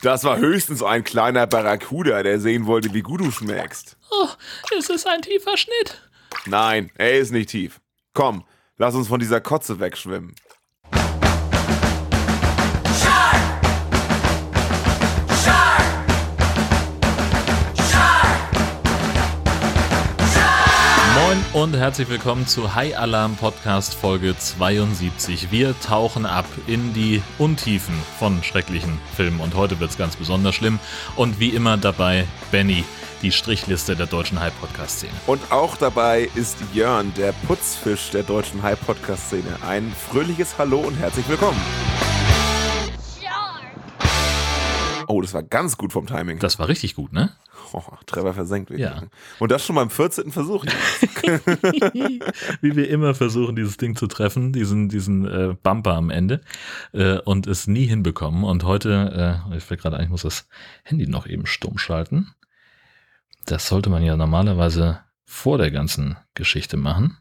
Das war höchstens ein kleiner Barracuda, der sehen wollte, wie gut du schmeckst. Oh, es ist ein tiefer Schnitt. Nein, er ist nicht tief. Komm, lass uns von dieser Kotze wegschwimmen. Und herzlich willkommen zu High Alarm Podcast Folge 72. Wir tauchen ab in die Untiefen von schrecklichen Filmen und heute wird es ganz besonders schlimm. Und wie immer dabei Benny, die Strichliste der deutschen High-Podcast-Szene. Und auch dabei ist Jörn, der Putzfisch der deutschen High-Podcast-Szene. Ein fröhliches Hallo und herzlich willkommen. Oh, das war ganz gut vom Timing. Das war richtig gut, ne? Oh, Trevor versenkt wirklich. Ja. Und das schon beim 14. Versuch. Wie wir immer versuchen, dieses Ding zu treffen, diesen Bumper am Ende und es nie hinbekommen. Und heute, ich will gerade eigentlich, muss das Handy noch eben stumm schalten. Das sollte man ja normalerweise vor der ganzen Geschichte machen.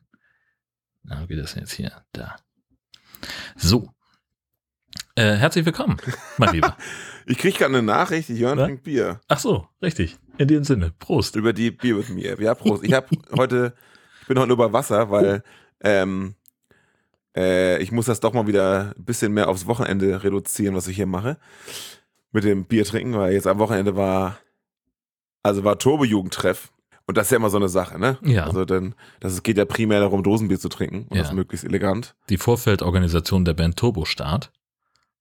Na, wie geht das denn jetzt hier? Da. So. Herzlich willkommen, mein Lieber. Ich krieg gerade eine Nachricht, Jörn trinkt Bier. Ach so, richtig. In dem Sinne, Prost. Über die Bier mit mir. Ja, Prost. Ich bin heute über Wasser, weil ich muss das doch mal wieder ein bisschen mehr aufs Wochenende reduzieren, was ich hier mache. Mit dem Bier trinken, weil jetzt am Wochenende war Turbojugend-Treff. Und das ist ja immer so eine Sache, ne? Ja. Also denn das geht ja primär darum, Dosenbier zu trinken und das möglichst elegant. Die Vorfeldorganisation der Band Turbostart,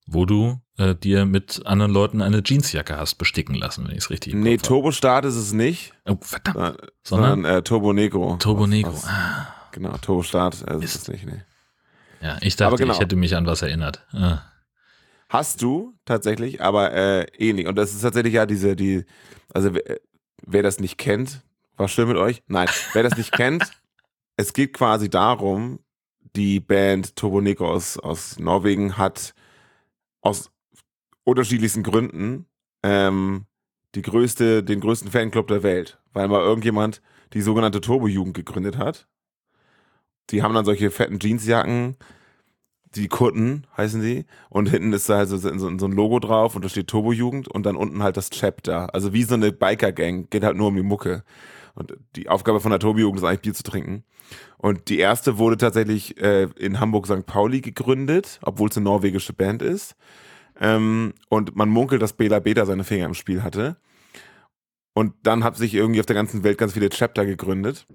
wo du dir mit anderen Leuten eine Jeansjacke hast besticken lassen, wenn ich es richtig im Kopf habe. Nee, Turbostart ist es nicht. Oh, verdammt. Sondern Turbonegro. Turbonegro. Genau, Turbostart ist es nicht. Nee. Ja, ich dachte, ich hätte mich an was erinnert. Ah. Hast du tatsächlich, aber ähnlich. Und das ist tatsächlich ja wer das nicht kennt, war schlimm mit euch? Nein, wer das nicht kennt, es geht quasi darum, die Band Turbonegro aus Norwegen hat aus unterschiedlichsten Gründen den größten Fanclub der Welt, weil mal irgendjemand die sogenannte Turbojugend gegründet hat. Die haben dann solche fetten Jeansjacken, die Kutten heißen die, und hinten ist da halt so ein Logo drauf und da steht Turbojugend und dann unten halt das Chapter. Also wie so eine Biker-Gang, geht halt nur um die Mucke. Und die Aufgabe von der Turbojugend ist eigentlich Bier zu trinken. Und die erste wurde tatsächlich in Hamburg St. Pauli gegründet, obwohl es eine norwegische Band ist. Und man munkelt, dass Bela Beta seine Finger im Spiel hatte. Und dann hat sich irgendwie auf der ganzen Welt ganz viele Chapter gegründet.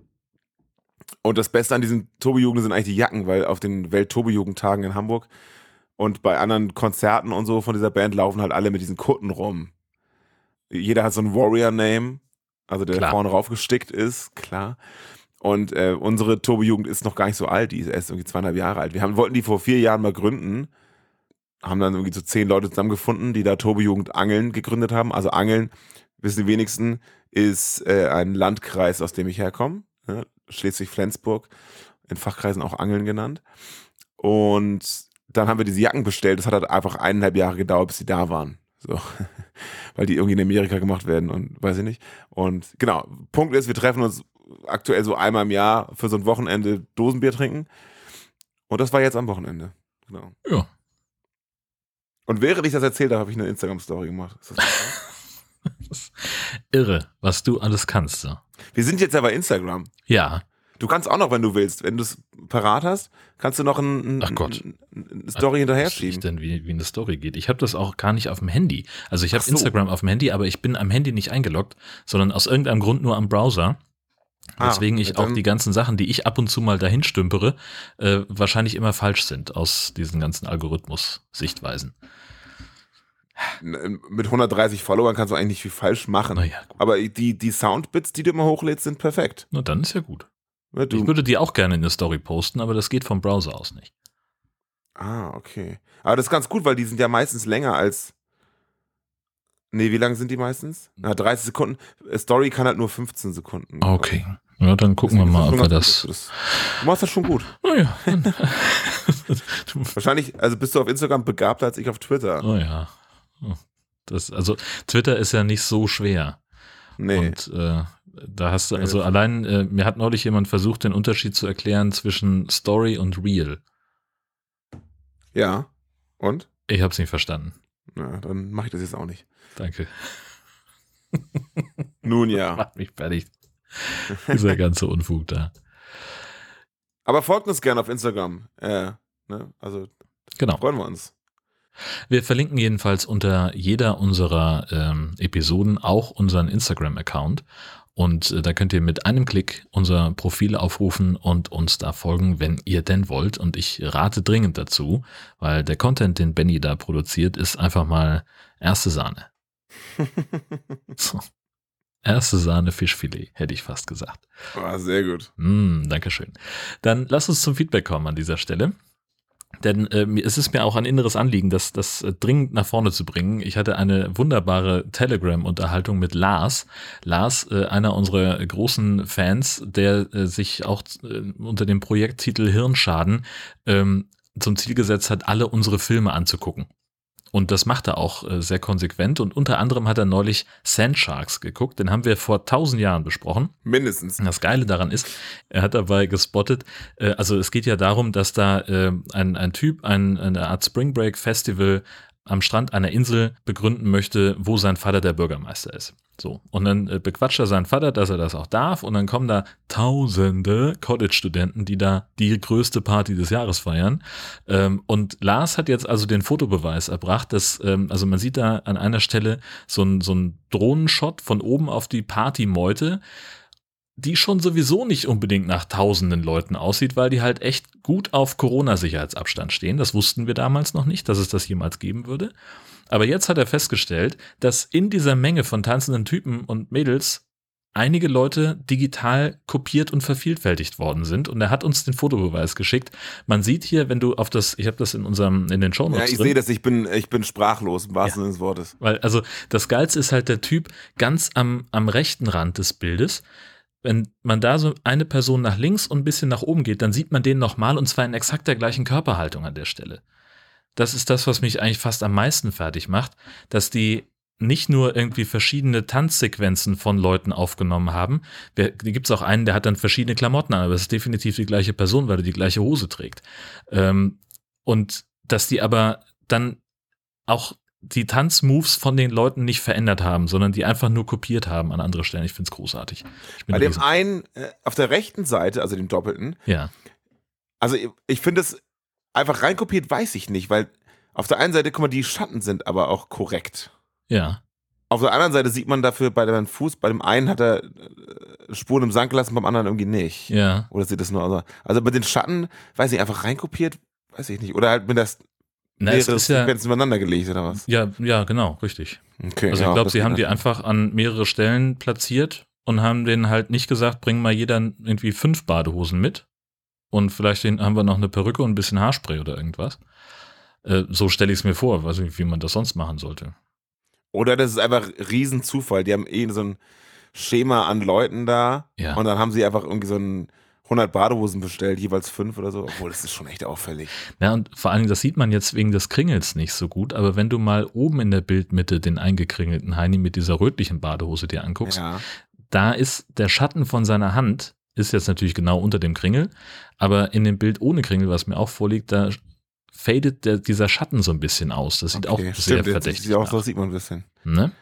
Und das Beste an diesen Turbojugenden sind eigentlich die Jacken, weil auf den Welt-Turbojugend-Tagen in Hamburg und bei anderen Konzerten und so von dieser Band laufen halt alle mit diesen Kutten rum. Jeder hat so einen Warrior-Name. Also der vorne raufgestickt ist, klar. Und unsere Turbojugend ist noch gar nicht so alt, die ist erst irgendwie 2,5 Jahre alt. Wir wollten die vor 4 Jahren mal gründen, haben dann irgendwie so 10 Leute zusammengefunden, die da Turbojugend Angeln gegründet haben. Also Angeln, wissen die wenigsten, ist ein Landkreis, aus dem ich herkomme. Ne? Schleswig-Flensburg, in Fachkreisen auch Angeln genannt. Und dann haben wir diese Jacken bestellt, das hat halt einfach 1,5 Jahre gedauert, bis sie da waren. So, weil die irgendwie in Amerika gemacht werden und weiß ich nicht. Und genau, Punkt ist, wir treffen uns aktuell so einmal im Jahr für so ein Wochenende Dosenbier trinken. Und das war jetzt am Wochenende. Genau. Ja. Und während ich das erzählt habe, habe ich eine Instagram-Story gemacht. Ist das irre, was du alles kannst. So. Wir sind jetzt ja bei Instagram. Ja. Du kannst auch noch, wenn du willst, wenn du es parat hast, kannst du noch eine Story hinterher schieben. Ich weiß denn, wie eine Story geht. Ich habe das auch gar nicht auf dem Handy. Also ich habe Instagram auf dem Handy, aber ich bin am Handy nicht eingeloggt, sondern aus irgendeinem Grund nur am Browser. Weswegen ich auch die ganzen Sachen, die ich ab und zu mal dahin stümpere, wahrscheinlich immer falsch sind aus diesen ganzen Algorithmus-Sichtweisen. Mit 130 Followern kannst du eigentlich nicht viel falsch machen. Na ja, gut. Aber die Soundbits, die du immer hochlädst, sind perfekt. Na, dann ist ja gut. Ich würde die auch gerne in eine Story posten, aber das geht vom Browser aus nicht. Ah, okay. Aber das ist ganz gut, weil die sind ja meistens länger als... Nee, wie lang sind die meistens? Na, 30 Sekunden. Story kann halt nur 15 Sekunden. Okay. Ja, dann gucken wir mal, ob wir das... Du machst das schon gut. Naja. Wahrscheinlich, also bist du auf Instagram begabter als ich auf Twitter. Oh ja. Also Twitter ist ja nicht so schwer. Nee. Und da hast du, also allein, mir hat neulich jemand versucht, den Unterschied zu erklären zwischen Story und Real. Ja, und? Ich hab's nicht verstanden. Na, dann mache ich das jetzt auch nicht. Danke. Nun ja. Macht mich fertig. Dieser ganze Unfug da. Aber folgt uns gerne auf Instagram. Ne? Also genau. Freuen wir uns. Wir verlinken jedenfalls unter jeder unserer Episoden auch unseren Instagram-Account. Und da könnt ihr mit einem Klick unser Profil aufrufen und uns da folgen, wenn ihr denn wollt. Und ich rate dringend dazu, weil der Content, den Benny da produziert, ist einfach mal erste Sahne. So. Erste Sahne Fischfilet, hätte ich fast gesagt. Oh, sehr gut. Dankeschön. Dann lass uns zum Feedback kommen an dieser Stelle. Denn es ist mir auch ein inneres Anliegen, das dringend nach vorne zu bringen. Ich hatte eine wunderbare Telegram-Unterhaltung mit Lars. Lars, einer unserer großen Fans, der sich auch unter dem Projekttitel Hirnschaden zum Ziel gesetzt hat, alle unsere Filme anzugucken. Und das macht er auch sehr konsequent. Und unter anderem hat er neulich Sand Sharks geguckt. Den haben wir vor 1000 Jahren besprochen. Mindestens. Das Geile daran ist, er hat dabei gespottet, also es geht ja darum, dass da ein Typ eine Art Spring Break Festival am Strand einer Insel begründen möchte, wo sein Vater der Bürgermeister ist. So. Und dann bequatscht er seinen Vater, dass er das auch darf. Und dann kommen da tausende College-Studenten, die da die größte Party des Jahres feiern. Und Lars hat jetzt also den Fotobeweis erbracht, dass, also man sieht da an einer Stelle so einen Drohnenshot von oben auf die Partymeute, die schon sowieso nicht unbedingt nach tausenden Leuten aussieht, weil die halt echt gut auf Corona-Sicherheitsabstand stehen. Das wussten wir damals noch nicht, dass es das jemals geben würde. Aber jetzt hat er festgestellt, dass in dieser Menge von tanzenden Typen und Mädels einige Leute digital kopiert und vervielfältigt worden sind. Und er hat uns den Fotobeweis geschickt. Man sieht hier, wenn du auf das, ich habe das in den Shownotes drin. Ja, ich sehe das, ich bin sprachlos, im wahrsten Sinne des Wortes. Weil, also das Geilste ist halt der Typ ganz am rechten Rand des Bildes. Wenn man da so eine Person nach links und ein bisschen nach oben geht, dann sieht man den nochmal und zwar in exakt der gleichen Körperhaltung an der Stelle. Das ist das, was mich eigentlich fast am meisten fertig macht, dass die nicht nur irgendwie verschiedene Tanzsequenzen von Leuten aufgenommen haben. Da gibt es auch einen, der hat dann verschiedene Klamotten an, aber es ist definitiv die gleiche Person, weil er die gleiche Hose trägt. Und dass die aber dann auch die Tanzmoves von den Leuten nicht verändert haben, sondern die einfach nur kopiert haben an andere Stellen. Ich finde es großartig. Bei dem einen auf der rechten Seite, also dem doppelten, ja. Also ich finde es einfach reinkopiert, weiß ich nicht, weil auf der einen Seite, guck mal, die Schatten sind aber auch korrekt. Ja. Auf der anderen Seite sieht man dafür bei dem Fuß, bei dem einen hat er Spuren im Sand gelassen, beim anderen irgendwie nicht. Ja. Oder sieht das nur aus? Also mit den Schatten, weiß ich, einfach reinkopiert, weiß ich nicht. Oder halt mit das mehrere Sequenzen übereinander gelegt, oder was? Ja, genau, richtig. Okay, also ich glaube, sie haben die einfach an mehrere Stellen platziert und haben denen halt nicht gesagt, bring mal jeder irgendwie 5 Badehosen mit und vielleicht haben wir noch eine Perücke und ein bisschen Haarspray oder irgendwas. So stelle ich es mir vor, weiß nicht, wie man das sonst machen sollte. Oder das ist einfach Riesenzufall. Die haben so ein Schema an Leuten da und dann haben sie einfach irgendwie so ein 100 Badehosen bestellt, jeweils 5 oder so. Obwohl, das ist schon echt auffällig. Ja, und vor allem, das sieht man jetzt wegen des Kringels nicht so gut. Aber wenn du mal oben in der Bildmitte den eingekringelten Heini mit dieser rötlichen Badehose dir anguckst, da ist der Schatten von seiner Hand, ist jetzt natürlich genau unter dem Kringel. Aber in dem Bild ohne Kringel, was mir auch vorliegt, da fadet dieser Schatten so ein bisschen aus. Das sieht auch sehr verdächtig aus. Das sieht man ein bisschen. Ne?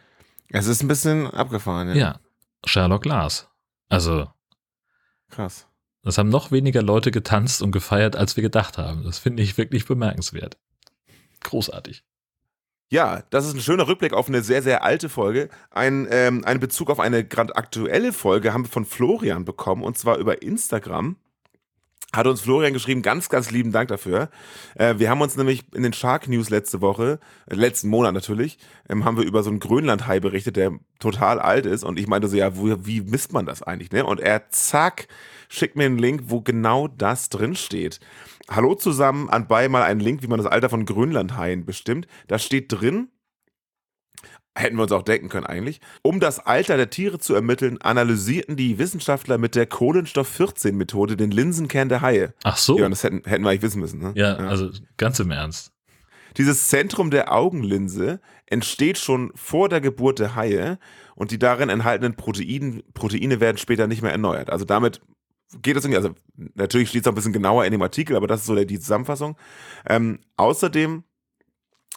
Es ist ein bisschen abgefahren. Ja. Sherlock Glass. Also. Krass. Das haben noch weniger Leute getanzt und gefeiert, als wir gedacht haben. Das finde ich wirklich bemerkenswert. Großartig. Ja, das ist ein schöner Rückblick auf eine sehr, sehr alte Folge. Einen Bezug auf eine aktuelle Folge haben wir von Florian bekommen, und zwar über Instagram. Hat uns Florian geschrieben, ganz, ganz lieben Dank dafür. Wir haben uns nämlich in den Shark News letzten Monat natürlich, haben wir über so einen Grönlandhai berichtet, der total alt ist. Und ich meinte so, ja, wie misst man das eigentlich? Ne? Und er, zack, schickt mir einen Link, wo genau das drin steht. Hallo zusammen, anbei mal einen Link, wie man das Alter von Grönlandhaien bestimmt. Da steht drin, hätten wir uns auch denken können eigentlich. Um das Alter der Tiere zu ermitteln, analysierten die Wissenschaftler mit der Kohlenstoff-14-Methode den Linsenkern der Haie. Ach so. Ja, das hätten wir eigentlich wissen müssen. Ne? Ja, also ganz im Ernst. Dieses Zentrum der Augenlinse entsteht schon vor der Geburt der Haie und die darin enthaltenen Proteine werden später nicht mehr erneuert. Also damit geht das irgendwie, also natürlich steht es noch ein bisschen genauer in dem Artikel, aber das ist so die Zusammenfassung. Außerdem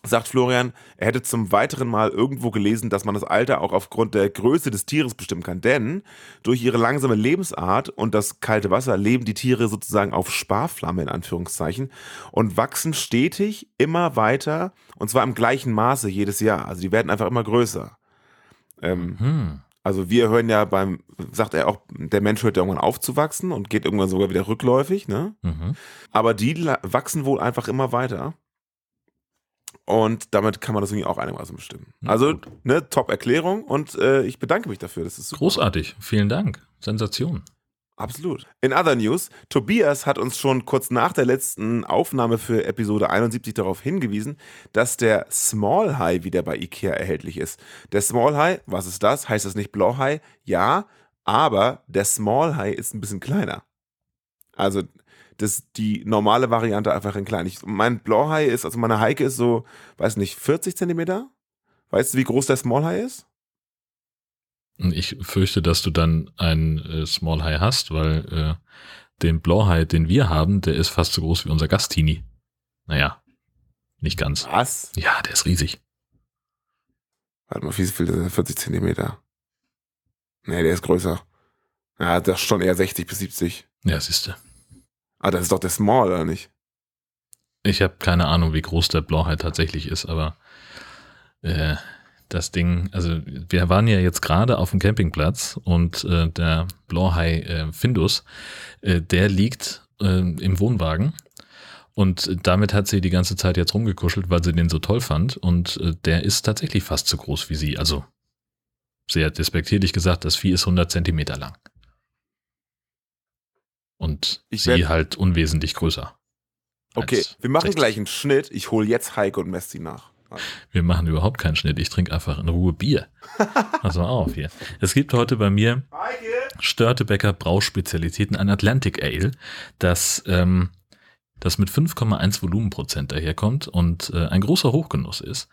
sagt Florian, er hätte zum weiteren Mal irgendwo gelesen, dass man das Alter auch aufgrund der Größe des Tieres bestimmen kann. Denn durch ihre langsame Lebensart und das kalte Wasser leben die Tiere sozusagen auf Sparflamme in Anführungszeichen und wachsen stetig immer weiter und zwar im gleichen Maße jedes Jahr. Also die werden einfach immer größer. Also wir hören ja sagt er auch, der Mensch hört ja irgendwann auf zu wachsen und geht irgendwann sogar wieder rückläufig, ne? Mhm. Aber die wachsen wohl einfach immer weiter. Und damit kann man das irgendwie auch einigermaßen bestimmen. Ja, also, ne, Top-Erklärung und ich bedanke mich dafür. Das ist super. Großartig, vielen Dank. Sensation. Absolut. In other news, Tobias hat uns schon kurz nach der letzten Aufnahme für Episode 71 darauf hingewiesen, dass der Småhaj wieder bei IKEA erhältlich ist. Der Småhaj, was ist das? Heißt das nicht Blåhaj? Ja, aber der Småhaj ist ein bisschen kleiner. Also das, die normale Variante einfach in klein. Mein Blauhai ist, also meine Heike ist so, weiß nicht, 40 Zentimeter? Weißt du, wie groß der Smallhai ist? Ich fürchte, dass du dann einen Smallhai hast, weil den Blauhai, den wir haben, der ist fast so groß wie unser Gastini. Naja, nicht ganz. Was? Ja, der ist riesig. Warte mal, wie viel ist der? 40 Zentimeter. Nee, der ist größer. Ja, das ist schon eher 60 bis 70. Ja, siehst du. Ah, das ist doch der Small, oder nicht? Ich habe keine Ahnung, wie groß der Blauhai tatsächlich ist, aber das Ding, also wir waren ja jetzt gerade auf dem Campingplatz und der Blauhai Findus, der liegt im Wohnwagen und damit hat sie die ganze Zeit jetzt rumgekuschelt, weil sie den so toll fand und der ist tatsächlich fast so groß wie sie. Also sie hat despektierlich gesagt, das Vieh ist 100 Zentimeter lang. Und sie halt unwesentlich größer. Okay, wir machen 60. Gleich einen Schnitt. Ich hole jetzt Heike und messe sie nach. Also. Wir machen überhaupt keinen Schnitt. Ich trinke einfach in Ruhe Bier. Pass mal auf hier. Es gibt heute bei mir Störtebeker Brauspezialitäten, ein Atlantic Ale, das mit 5,1 Volumenprozent daherkommt und ein großer Hochgenuss ist.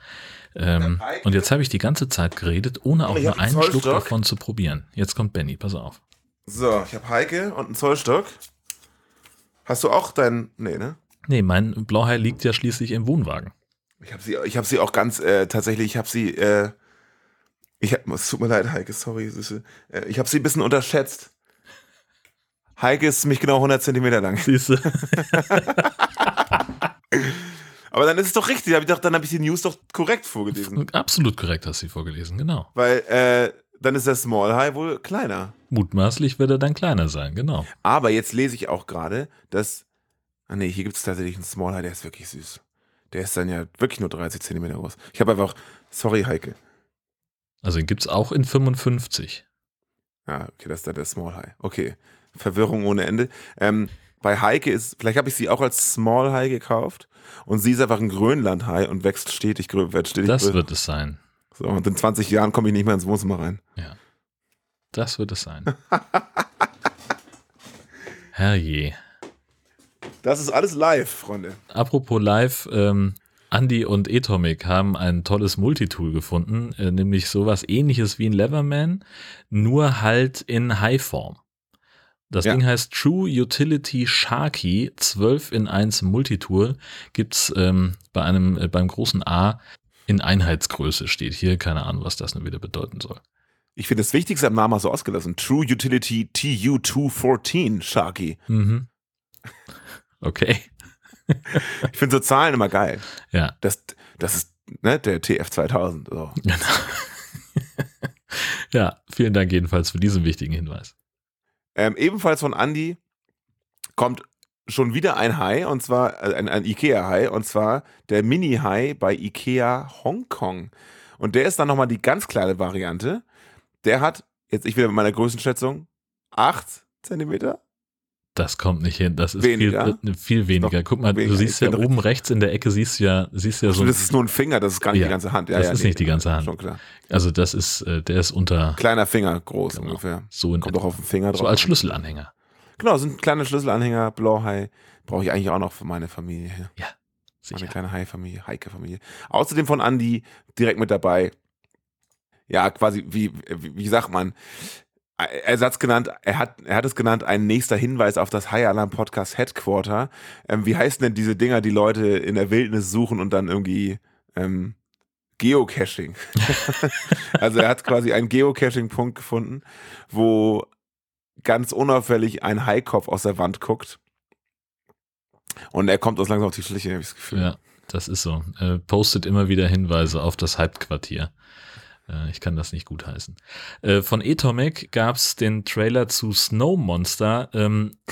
Und jetzt habe ich die ganze Zeit geredet, ohne auch nur einen Schluck davon zu probieren. Jetzt kommt Benny, pass auf. So, ich habe Heike und einen Zollstock. Hast du auch deinen... Nee, ne? Nee, mein Blauhai liegt ja schließlich im Wohnwagen. Ich habe sie auch ganz... tatsächlich, ich habe sie... es tut mir leid, Heike, sorry. Ich habe sie ein bisschen unterschätzt. Heike ist mich genau 100 Zentimeter lang. Siehst du? Aber dann ist es doch richtig. Dann habe ich die News doch korrekt vorgelesen. Absolut korrekt hast du sie vorgelesen, genau. Weil... dann ist der Smallhai wohl kleiner. Mutmaßlich wird er dann kleiner sein, genau. Aber jetzt lese ich auch gerade, dass... Ah nee, hier gibt es tatsächlich einen Smallhai, der ist wirklich süß. Der ist dann ja wirklich nur 30 Zentimeter groß. Ich habe einfach... Sorry, Heike. Also den gibt es auch in 55. Ah, okay, das ist dann der Smallhai. Okay, Verwirrung ohne Ende. Bei Heike ist... Vielleicht habe ich sie auch als Smallhai gekauft. Und sie ist einfach ein Grönlandhai und wächst stetig größer. Das wird es sein. So, und in 20 Jahren komme ich nicht mehr ins Wohnzimmer rein. Ja, das wird es sein. Herrje. Das ist alles live, Freunde. Apropos live, Andy und Atomic haben ein tolles Multitool gefunden, nämlich sowas ähnliches wie ein Leverman, nur halt in Haiform. Das Ding heißt True Utility Sharky, 12 in 1 Multitool, gibt es beim großen A in Einheitsgröße steht hier, keine Ahnung, was das nun wieder bedeuten soll. Ich finde das Wichtigste am Namen so ausgelassen. True Utility TU214 Sharky. Mhm. Okay. Ich finde so Zahlen immer geil. Ja. Das ist, ne, der TF2000. So. Genau. Ja, vielen Dank jedenfalls für diesen wichtigen Hinweis. Ebenfalls von Andy kommt schon wieder ein Hai, und zwar ein IKEA-Hai, und zwar der Mini-Hai bei IKEA Hongkong. Und der ist dann nochmal die ganz kleine Variante. Der hat, jetzt ich wieder mit meiner Größenschätzung, 8 Zentimeter. Das kommt nicht hin, das ist viel weniger. Guck mal, weniger. Du siehst ja oben rechts in der Ecke, siehst ja so. Das ist nur ein Finger, das ist gar nicht die ganze Hand. Ja, das ist nicht die ganze Hand. Schon klar. Also das ist, der ist unter... Kleiner Finger, groß genau, ungefähr. So kommt doch auf den Finger drauf. So als Schlüsselanhänger. Genau, so ein kleiner Schlüsselanhänger, Blauhai, brauche ich eigentlich auch noch für meine Familie. Ja, sicher. Meine kleine Hai-Familie, Heike-Familie. Außerdem von Andi direkt mit dabei. Ja, quasi, wie sagt man, Ersatz genannt, er hat es genannt, ein nächster Hinweis auf das High Alarm Podcast Headquarter. Wie heißen denn diese Dinger, die Leute in der Wildnis suchen und dann irgendwie Geocaching. Also er hat quasi einen Geocaching-Punkt gefunden, wo ganz unauffällig ein Haikopf aus der Wand guckt. Und er kommt uns langsam auf die Schliche, habe ich das Gefühl. Ja, das ist so. Er postet immer wieder Hinweise auf das Hauptquartier. Ich kann das nicht gutheißen. Von Atomic gab es den Trailer zu Snow Monster.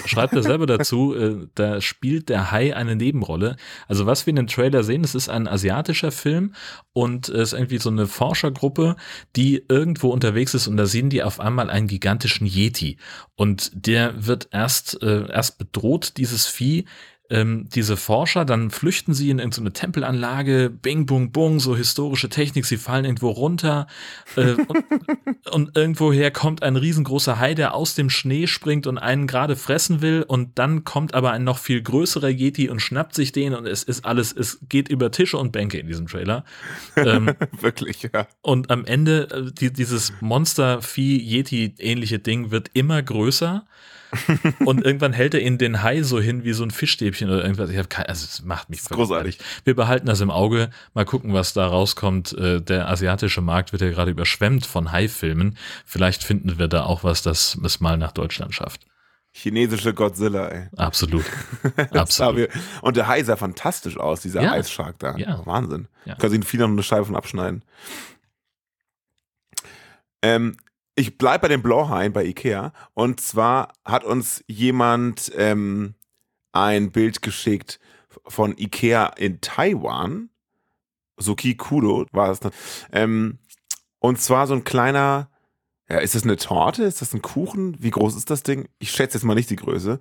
Schreibt er selber dazu, da spielt der Hai eine Nebenrolle. Also was wir in dem Trailer sehen, es ist ein asiatischer Film und es ist irgendwie so eine Forschergruppe, die irgendwo unterwegs ist und da sehen die auf einmal einen gigantischen Yeti. Und der wird erst bedroht, dieses Vieh. Diese Forscher, dann flüchten sie in irgendeine Tempelanlage, bing, bung, bung, so historische Technik, sie fallen irgendwo runter und irgendwoher kommt ein riesengroßer Hai, der aus dem Schnee springt und einen gerade fressen will und dann kommt aber ein noch viel größerer Yeti und schnappt sich den und es geht über Tische und Bänke in diesem Trailer. Wirklich, ja. Und am Ende, dieses Monster-Vieh, Yeti-ähnliche Ding wird immer größer. Und irgendwann hält er ihnen den Hai so hin wie so ein Fischstäbchen oder irgendwas. Es macht mich großartig. Wir behalten das im Auge. Mal gucken, was da rauskommt. Der asiatische Markt wird ja gerade überschwemmt von Hai-Filmen. Vielleicht finden wir da auch was, das es mal nach Deutschland schafft. Chinesische Godzilla, ey. Absolut. Absolut. Und der Hai sah fantastisch aus, dieser Eisschark da. Ja. Wahnsinn. Ja. Können sie ihn viel noch eine Scheibe von abschneiden. Ich bleibe bei den Blåhajen bei IKEA und zwar hat uns jemand ein Bild geschickt von IKEA in Taiwan, so KiKudo war das, und zwar so ein kleiner, ja, ist das eine Torte, ist das ein Kuchen, wie groß ist das Ding? Ich schätze jetzt mal nicht die Größe.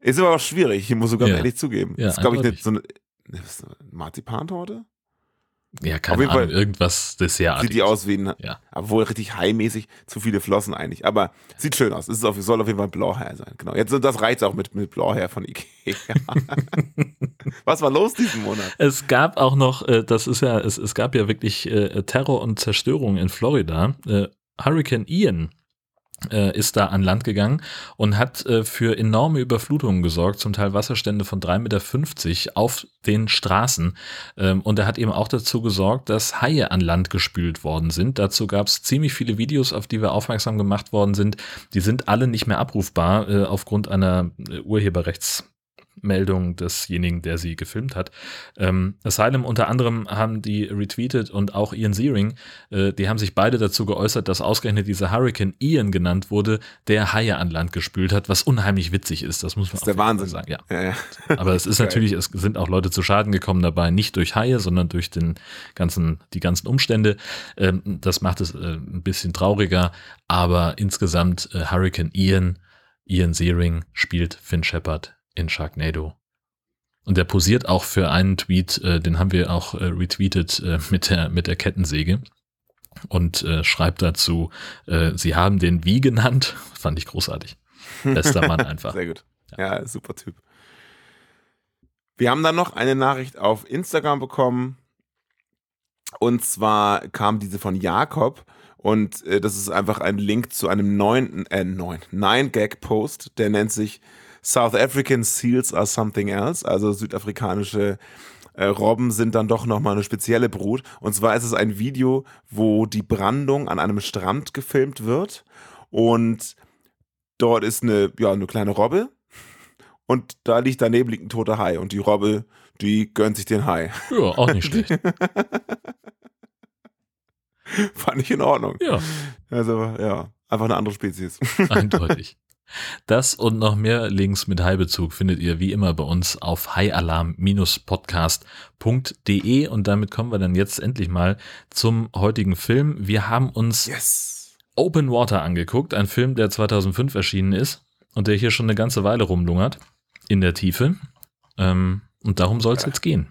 Ist aber auch schwierig, ich muss sogar ehrlich zugeben. Ja, das ist glaube ich nicht so eine Marzipantorte? Ja, keine Ahnung, irgendwas Dessertartiges. Sieht die aus wie ein, obwohl richtig high-mäßig, zu viele Flossen eigentlich. Aber sieht schön aus, soll auf jeden Fall ein Blauhair sein. Genau. Jetzt, das reizt auch mit Blauhair von Ikea. Was war los diesen Monat? Es gab auch noch, es gab ja wirklich Terror und Zerstörung in Florida. Hurricane Ian ist da an Land gegangen und hat für enorme Überflutungen gesorgt, zum Teil Wasserstände von 3,50 Meter auf den Straßen. Und er hat eben auch dazu gesorgt, dass Haie an Land gespült worden sind. Dazu gab es ziemlich viele Videos, auf die wir aufmerksam gemacht worden sind. Die sind alle nicht mehr abrufbar aufgrund einer Urheberrechtsmeldung desjenigen, der sie gefilmt hat. Asylum unter anderem haben die retweetet und auch Ian Ziering, die haben sich beide dazu geäußert, dass ausgerechnet dieser Hurricane Ian genannt wurde, der Haie an Land gespült hat, was unheimlich witzig ist. Das muss man auch Wahnsinn sagen. Ja. Aber es ist natürlich, es sind auch Leute zu Schaden gekommen dabei, nicht durch Haie, sondern durch die ganzen Umstände. Das macht es ein bisschen trauriger, aber insgesamt Hurricane Ian, Ian Ziering spielt Finn Shepard in Sharknado. Und der posiert auch für einen Tweet, den haben wir auch retweetet mit der Kettensäge und schreibt dazu, sie haben den Wie genannt. Fand ich großartig. Bester Mann einfach. Sehr gut. Ja, super Typ. Wir haben dann noch eine Nachricht auf Instagram bekommen und zwar kam diese von Jakob. Und das ist einfach ein Link zu einem neuen 9-Gag-Post, der nennt sich South African Seals are something else, also südafrikanische Robben sind dann doch nochmal eine spezielle Brut. Und zwar ist es ein Video, wo die Brandung an einem Strand gefilmt wird und dort ist eine kleine Robbe und da daneben liegt ein toter Hai und die Robbe, die gönnt sich den Hai. Ja, auch nicht schlecht. Fand ich in Ordnung. Ja. Also, ja, einfach eine andere Spezies. Eindeutig. Das und noch mehr Links mit Hai-Bezug findet ihr wie immer bei uns auf highalarm-podcast.de und damit kommen wir dann jetzt endlich mal zum heutigen Film. Wir haben uns Open Water angeguckt, ein Film, der 2005 erschienen ist und der hier schon eine ganze Weile rumlungert in der Tiefe und darum soll es jetzt gehen.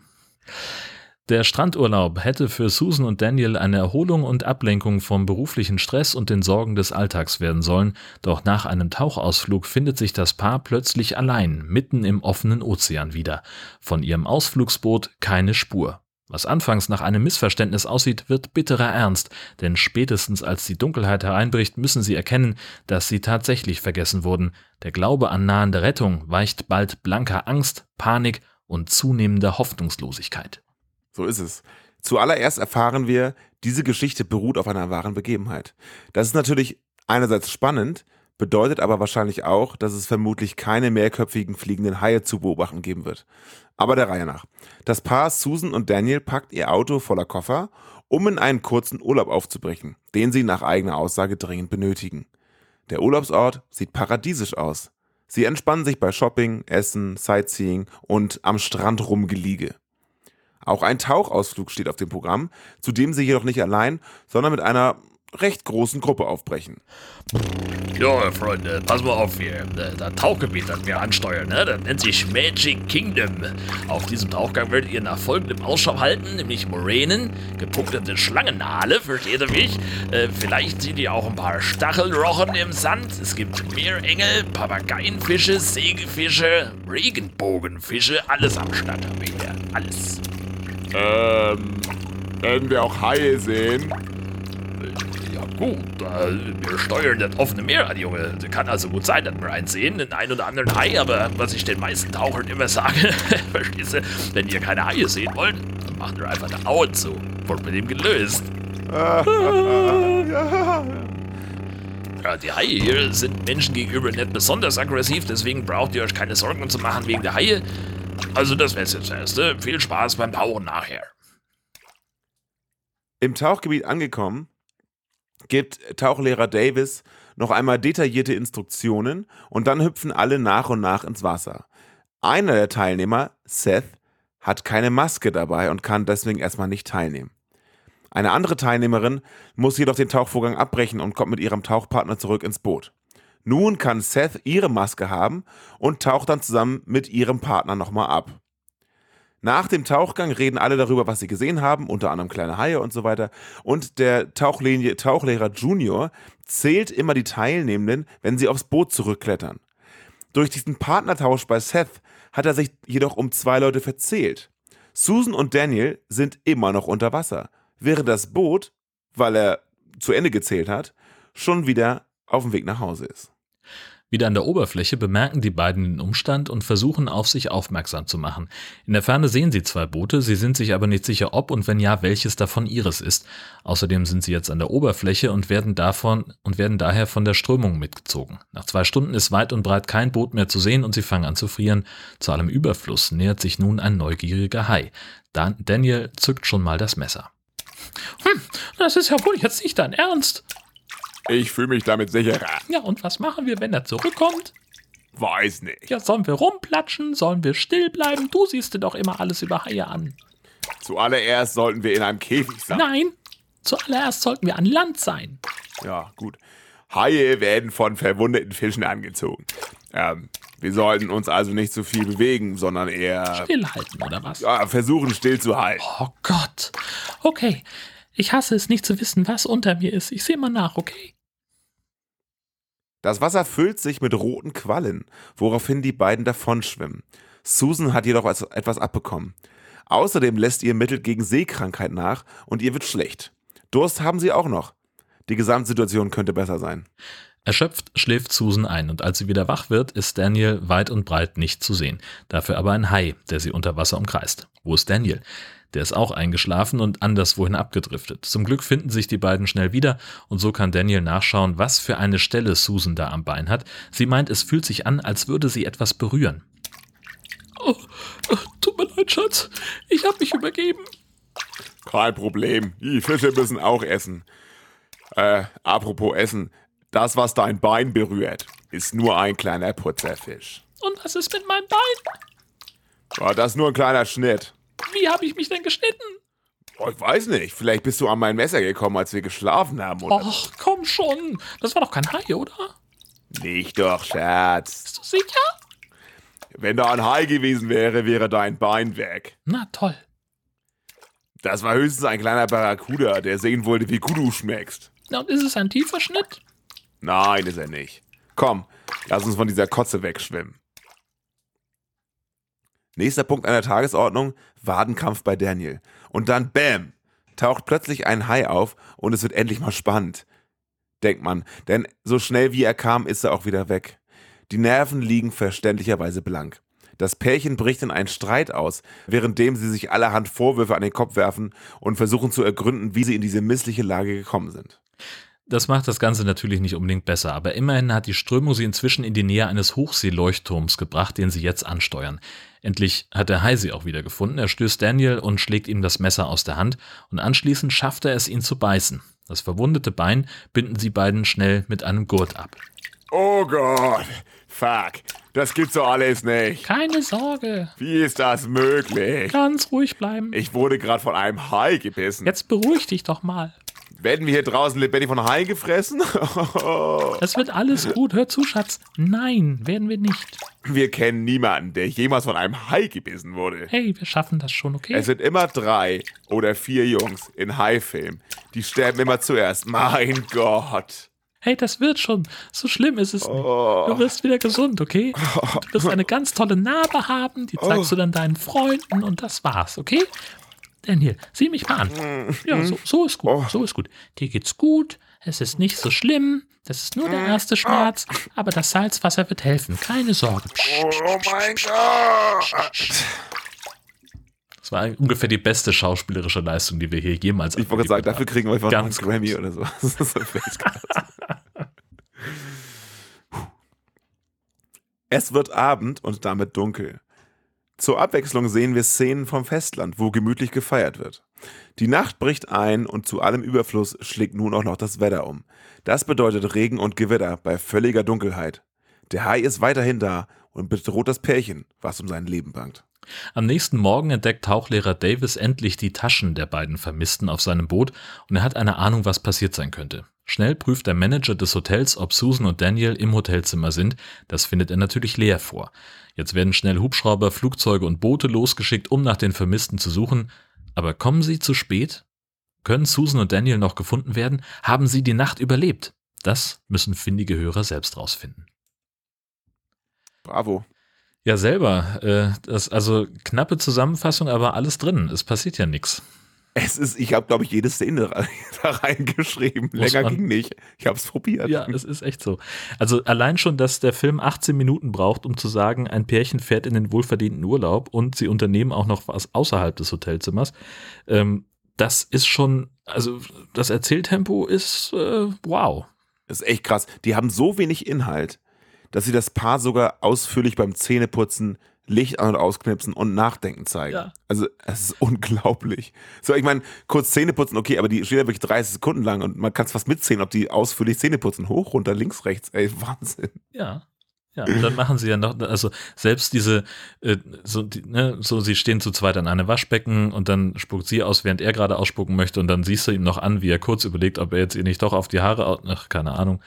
Der Strandurlaub hätte für Susan und Daniel eine Erholung und Ablenkung vom beruflichen Stress und den Sorgen des Alltags werden sollen, doch nach einem Tauchausflug findet sich das Paar plötzlich allein, mitten im offenen Ozean wieder. Von ihrem Ausflugsboot keine Spur. Was anfangs nach einem Missverständnis aussieht, wird bitterer Ernst, denn spätestens als die Dunkelheit hereinbricht, müssen sie erkennen, dass sie tatsächlich vergessen wurden. Der Glaube an nahende Rettung weicht bald blanker Angst, Panik und zunehmender Hoffnungslosigkeit. So ist es. Zuallererst erfahren wir, diese Geschichte beruht auf einer wahren Begebenheit. Das ist natürlich einerseits spannend, bedeutet aber wahrscheinlich auch, dass es vermutlich keine mehrköpfigen fliegenden Haie zu beobachten geben wird. Aber der Reihe nach. Das Paar Susan und Daniel packt ihr Auto voller Koffer, um in einen kurzen Urlaub aufzubrechen, den sie nach eigener Aussage dringend benötigen. Der Urlaubsort sieht paradiesisch aus. Sie entspannen sich bei Shopping, Essen, Sightseeing und am Strand rumgeliege. Auch ein Tauchausflug steht auf dem Programm, zu dem sie jedoch nicht allein, sondern mit einer recht großen Gruppe aufbrechen. Ja, Freunde, pass mal auf hier. Das Tauchgebiet, das wir ansteuern, das nennt sich Magic Kingdom. Auf diesem Tauchgang werdet ihr nach folgendem Ausschau halten, nämlich Moränen, gepunktete Schlangenale, versteht ihr mich? Vielleicht seht ihr auch ein paar Stachelrochen im Sand. Es gibt Meerengel, Papageienfische, Sägefische, Regenbogenfische, alles am Strand haben wir hier, alles. Werden wir auch Haie sehen? Ja gut, wir steuern das offene Meer an, Junge. Kann also gut sein, dass wir eins sehen, den einen oder anderen Hai, aber was ich den meisten Tauchern immer sage, verstehst du, wenn ihr keine Haie sehen wollt, dann macht ihr einfach eine Aue zu. Wurde mit dem gelöst. Ja, die Haie hier sind Menschen gegenüber nicht besonders aggressiv, deswegen braucht ihr euch keine Sorgen zu machen wegen der Haie. Also das wär's jetzt erst. Viel Spaß beim Tauchen nachher. Im Tauchgebiet angekommen, gibt Tauchlehrer Davis noch einmal detaillierte Instruktionen und dann hüpfen alle nach und nach ins Wasser. Einer der Teilnehmer, Seth, hat keine Maske dabei und kann deswegen erstmal nicht teilnehmen. Eine andere Teilnehmerin muss jedoch den Tauchvorgang abbrechen und kommt mit ihrem Tauchpartner zurück ins Boot. Nun kann Seth ihre Maske haben und taucht dann zusammen mit ihrem Partner nochmal ab. Nach dem Tauchgang reden alle darüber, was sie gesehen haben, unter anderem kleine Haie und so weiter. Und der Tauchlehrer Junior zählt immer die Teilnehmenden, wenn sie aufs Boot zurückklettern. Durch diesen Partnertausch bei Seth hat er sich jedoch um 2 Leute verzählt. Susan und Daniel sind immer noch unter Wasser, während das Boot, weil er zu Ende gezählt hat, schon wieder auf dem Weg nach Hause ist. Wieder an der Oberfläche bemerken die beiden den Umstand und versuchen, auf sich aufmerksam zu machen. In der Ferne sehen sie 2 Boote, sie sind sich aber nicht sicher, ob und wenn ja, welches davon ihres ist. Außerdem sind sie jetzt an der Oberfläche und werden daher von der Strömung mitgezogen. Nach 2 Stunden ist weit und breit kein Boot mehr zu sehen und sie fangen an zu frieren. Zu allem Überfluss nähert sich nun ein neugieriger Hai. Daniel zückt schon mal das Messer. Das ist ja wohl jetzt nicht dein Ernst. Ich fühle mich damit sicherer. Ja, und was machen wir, wenn er zurückkommt? Weiß nicht. Ja, sollen wir rumplatschen? Sollen wir still bleiben? Du siehst dir doch immer alles über Haie an. Zuallererst sollten wir in einem Käfig sein. Nein, zuallererst sollten wir an Land sein. Ja, gut. Haie werden von verwundeten Fischen angezogen. Wir sollten uns also nicht so viel bewegen, sondern eher... Stillhalten, oder was? Ja, versuchen still zu halten. Oh Gott. Okay. Ich hasse es, nicht zu wissen, was unter mir ist. Ich sehe mal nach, okay? Das Wasser füllt sich mit roten Quallen, woraufhin die beiden davonschwimmen. Susan hat jedoch etwas abbekommen. Außerdem lässt ihr Mittel gegen Seekrankheit nach und ihr wird schlecht. Durst haben sie auch noch. Die Gesamtsituation könnte besser sein. Erschöpft schläft Susan ein und als sie wieder wach wird, ist Daniel weit und breit nicht zu sehen. Dafür aber ein Hai, der sie unter Wasser umkreist. Wo ist Daniel? Der ist auch eingeschlafen und anderswohin abgedriftet. Zum Glück finden sich die beiden schnell wieder und so kann Daniel nachschauen, was für eine Stelle Susan da am Bein hat. Sie meint, es fühlt sich an, als würde sie etwas berühren. Oh, tut mir leid, Schatz. Ich habe mich übergeben. Kein Problem. Die Fische müssen auch essen. Apropos Essen. Das, was dein Bein berührt, ist nur ein kleiner Putzerfisch. Und was ist mit meinem Bein? Ja, das ist nur ein kleiner Schnitt. Wie habe ich mich denn geschnitten? Oh, ich weiß nicht. Vielleicht bist du an mein Messer gekommen, als wir geschlafen haben, oder? Ach, komm schon. Das war doch kein Hai, oder? Nicht doch, Scherz. Bist du sicher? Wenn da ein Hai gewesen wäre, wäre dein Bein weg. Na toll. Das war höchstens ein kleiner Barracuda, der sehen wollte, wie gut du schmeckst. Na, und ist es ein tiefer Schnitt? Nein, ist er nicht. Komm, lass uns von dieser Kotze wegschwimmen. Nächster Punkt an der Tagesordnung, Wadenkampf bei Daniel. Und dann, bam, taucht plötzlich ein Hai auf und es wird endlich mal spannend. Denkt man, denn so schnell wie er kam, ist er auch wieder weg. Die Nerven liegen verständlicherweise blank. Das Pärchen bricht in einen Streit aus, währenddem sie sich allerhand Vorwürfe an den Kopf werfen und versuchen zu ergründen, wie sie in diese missliche Lage gekommen sind. Das macht das Ganze natürlich nicht unbedingt besser, aber immerhin hat die Strömung sie inzwischen in die Nähe eines Hochseeleuchtturms gebracht, den sie jetzt ansteuern. Endlich hat der Hai sie auch wieder gefunden, er stößt Daniel und schlägt ihm das Messer aus der Hand und anschließend schafft er es, ihn zu beißen. Das verwundete Bein binden sie beiden schnell mit einem Gurt ab. Oh Gott, fuck, das gibt's doch alles nicht. Keine Sorge. Wie ist das möglich? Ganz ruhig bleiben. Ich wurde gerade von einem Hai gebissen. Jetzt beruhig dich doch mal. Werden wir hier draußen lebendig von Haien gefressen? Das wird alles gut. Hör zu, Schatz. Nein, werden wir nicht. Wir kennen niemanden, der jemals von einem Hai gebissen wurde. Hey, wir schaffen das schon, okay? Es sind immer 3 oder 4 Jungs in Hai-Filmen. Die sterben immer zuerst. Mein Gott. Hey, das wird schon. So schlimm ist es nicht. Du wirst wieder gesund, okay? Du wirst eine ganz tolle Narbe haben. Die zeigst du dann deinen Freunden und das war's, okay? Daniel, sieh mich mal an. Ja, so ist gut, so ist gut. Dir geht's gut, es ist nicht so schlimm, das ist nur der erste Schmerz, aber das Salzwasser wird helfen, keine Sorge. Oh mein Gott! Das war ungefähr die beste schauspielerische Leistung, die wir hier jemals hatten. Ich wollte sagen, dafür kriegen wir einfach einen Grammy oder so. Das ist Es wird Abend und damit dunkel. Zur Abwechslung sehen wir Szenen vom Festland, wo gemütlich gefeiert wird. Die Nacht bricht ein und zu allem Überfluss schlägt nun auch noch das Wetter um. Das bedeutet Regen und Gewitter bei völliger Dunkelheit. Der Hai ist weiterhin da und bedroht das Pärchen, was um sein Leben bangt. Am nächsten Morgen entdeckt Tauchlehrer Davis endlich die Taschen der beiden Vermissten auf seinem Boot und er hat eine Ahnung, was passiert sein könnte. Schnell prüft der Manager des Hotels, ob Susan und Daniel im Hotelzimmer sind. Das findet er natürlich leer vor. Jetzt werden schnell Hubschrauber, Flugzeuge und Boote losgeschickt, um nach den Vermissten zu suchen. Aber kommen sie zu spät? Können Susan und Daniel noch gefunden werden? Haben sie die Nacht überlebt? Das müssen findige Hörer selbst rausfinden. Bravo. Ja, selber. Das, also knappe Zusammenfassung, aber alles drin. Es passiert ja nichts. Ich habe, glaube ich, jede Szene da reingeschrieben. Länger ging nicht. Ich habe es probiert. Ja, es ist echt so. Also allein schon, dass der Film 18 Minuten braucht, um zu sagen, ein Pärchen fährt in den wohlverdienten Urlaub und sie unternehmen auch noch was außerhalb des Hotelzimmers. Das ist schon, also das Erzähltempo ist wow. Das ist echt krass. Die haben so wenig Inhalt, dass sie das Paar sogar ausführlich beim Zähneputzen Licht an- und ausknipsen und nachdenken zeigen. Ja. Also, es ist unglaublich. So, ich meine, kurz Zähne putzen, okay, aber die stehen ja wirklich 30 Sekunden lang und man kann es fast mitzählen, ob die ausführlich Zähne putzen. Hoch, runter, links, rechts. Ey, Wahnsinn. Ja. Ja, und dann machen sie ja noch, also selbst diese, sie stehen zu zweit an einem Waschbecken und dann spuckt sie aus, während er gerade ausspucken möchte und dann siehst du ihm noch an, wie er kurz überlegt, ob er jetzt ihr nicht doch auf die Haare, keine Ahnung.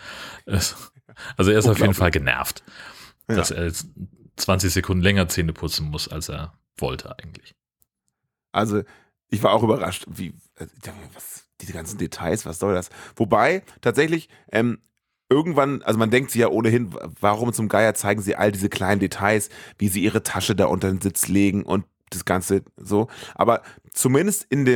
Also, er ist auf jeden Fall genervt, dass er jetzt 20 Sekunden länger Zähne putzen muss, als er wollte eigentlich. Also, ich war auch überrascht, wie diese ganzen Details, was soll das? Wobei, tatsächlich, irgendwann, also man denkt sich ja ohnehin, warum zum Geier zeigen sie all diese kleinen Details, wie sie ihre Tasche da unter den Sitz legen und das Ganze so. Aber zumindest in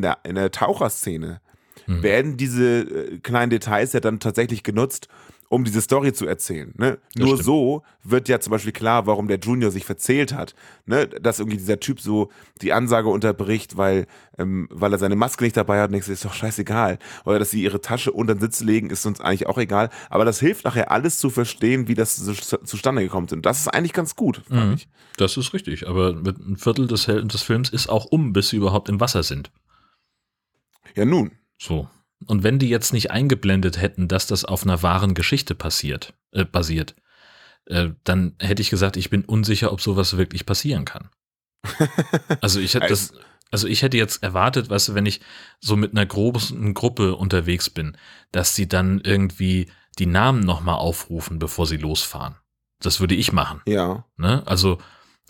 der Taucherszene werden diese kleinen Details ja dann tatsächlich genutzt, um diese Story zu erzählen. Ne? Nur stimmt. So wird ja zum Beispiel klar, warum der Junior sich verzählt hat. Ne? Dass irgendwie dieser Typ so die Ansage unterbricht, weil er seine Maske nicht dabei hat und denkt, ist doch scheißegal. Oder dass sie ihre Tasche unter den Sitz legen, ist uns eigentlich auch egal. Aber das hilft nachher alles zu verstehen, wie das so zustande gekommen ist. Und das ist eigentlich ganz gut, fand ich. Das ist richtig, aber mit einem Viertel des Films ist auch um, bis sie überhaupt im Wasser sind. Ja, nun. So. Und wenn die jetzt nicht eingeblendet hätten, dass das auf einer wahren Geschichte basiert, dann hätte ich gesagt, ich bin unsicher, ob sowas wirklich passieren kann. Also ich hätte jetzt erwartet, weißt du, wenn ich so mit einer großen Gruppe unterwegs bin, dass sie dann irgendwie die Namen nochmal aufrufen, bevor sie losfahren. Das würde ich machen. Ja. Ne? Also,